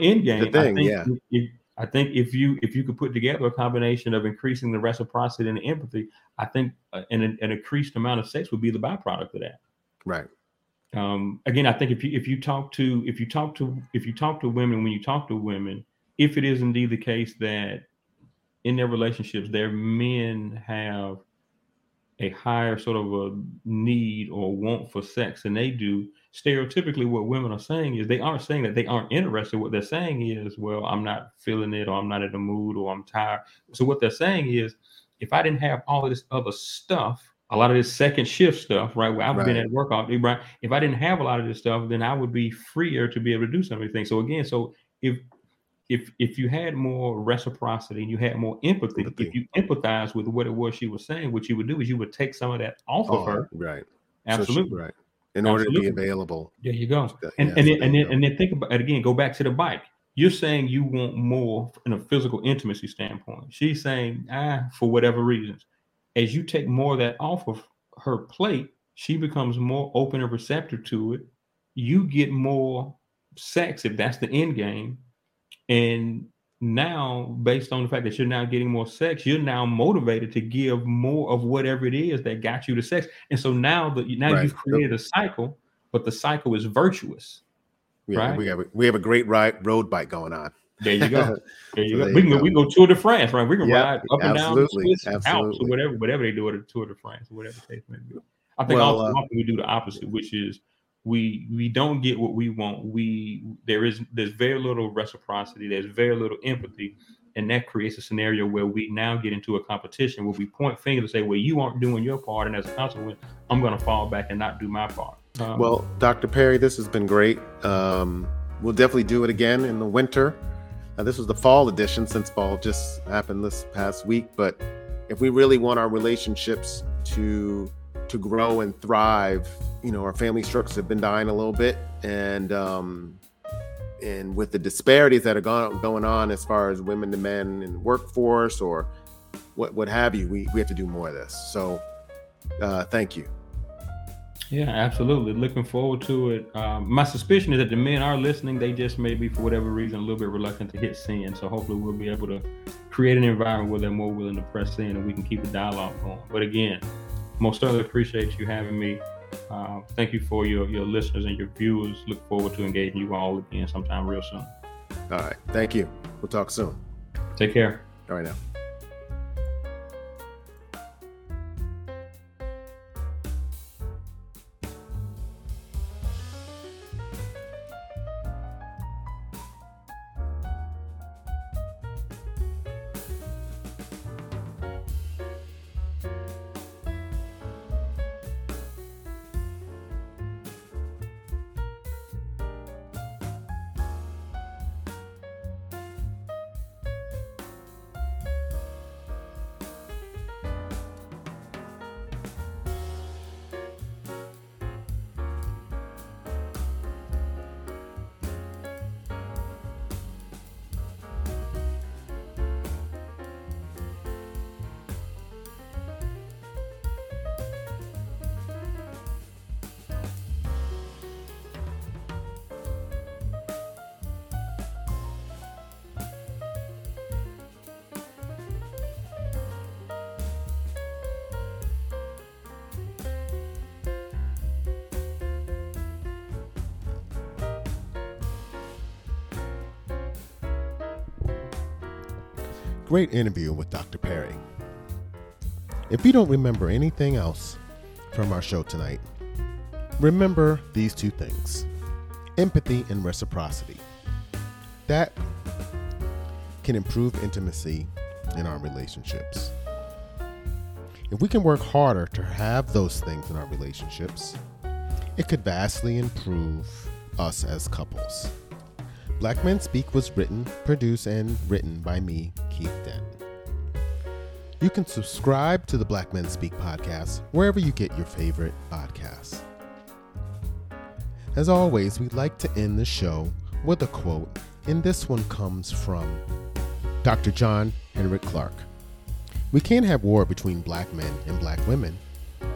end game, the thing, I think if you could put together a combination of increasing the reciprocity and the empathy, I think an increased amount of sex would be the byproduct of that. Right. Again, I think if you talk to women, if it is indeed the case that in their relationships, their men have a higher sort of a need or want for sex than they do, stereotypically what women are saying is they aren't saying that they aren't interested. What they're saying is, well, I'm not feeling it, or I'm not in the mood, or I'm tired. So what they're saying is, if I didn't have all of this other stuff, a lot of this second shift stuff, right, where I've been at work all day, right, if I didn't have a lot of this stuff, then I would be freer to be able to do some of these things. So again, if you had more reciprocity and you had more empathy, if you empathize with what it was she was saying, what you would do is you would take some of that off of her. Right. Absolutely. So in order to be available. There you go. And then think about it again, go back to the bike. You're saying you want more in a physical intimacy standpoint. She's saying, for whatever reasons, as you take more of that off of her plate, she becomes more open and receptive to it. You get more sex if that's the end game. And now, based on the fact that you're now getting more sex, you're now motivated to give more of whatever it is that got you to sex. And so now you've created a cycle, but the cycle is virtuous. Yeah, right? We have a great road bike going on. There you go. We can go Tour de France, right? We can ride up and down the Swiss Alps or whatever they do at a Tour de France or whatever the case may be. I think often we do the opposite, which is we don't get what we want. There's very little reciprocity. There's very little empathy. And that creates a scenario where we now get into a competition where we point fingers and say, well, you aren't doing your part. And as a consequence, I'm going to fall back and not do my part. Well, Dr. Perry, this has been great. We'll definitely do it again in the winter. This was the fall edition, since fall just happened this past week. But if we really want our relationships to grow and thrive, our family structures have been dying a little bit, and with the disparities that are going on as far as women to men in the workforce or what have you, we have to do more of this. So thank you. Yeah, absolutely. Looking forward to it. My suspicion is that the men are listening. They just may be, for whatever reason, a little bit reluctant to hit send. So hopefully we'll be able to create an environment where they're more willing to press in and we can keep the dialogue going. But again, most certainly appreciate you having me. Thank you for your listeners and your viewers. Look forward to engaging you all again sometime real soon. All right. Thank you. We'll talk soon. Take care. All right now. Great interview with Dr. Perry. If you don't remember anything else from our show tonight, remember these two things: empathy and reciprocity. That can improve intimacy in our relationships. If we can work harder to have those things in our relationships, it could vastly improve us as couples. Black Men Speak was written, produced, and written by me, Keith Dent. You can subscribe to the Black Men Speak podcast wherever you get your favorite podcasts. As always, we'd like to end the show with a quote, and this one comes from Dr. John Henry Clarke. We can't have war between black men and black women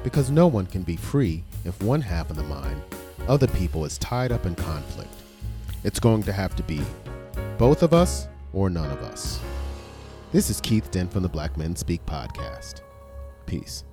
because no one can be free if one half of the mind of the people is tied up in conflict. It's going to have to be both of us or none of us. This is Keith Dent from the Black Men Speak podcast. Peace.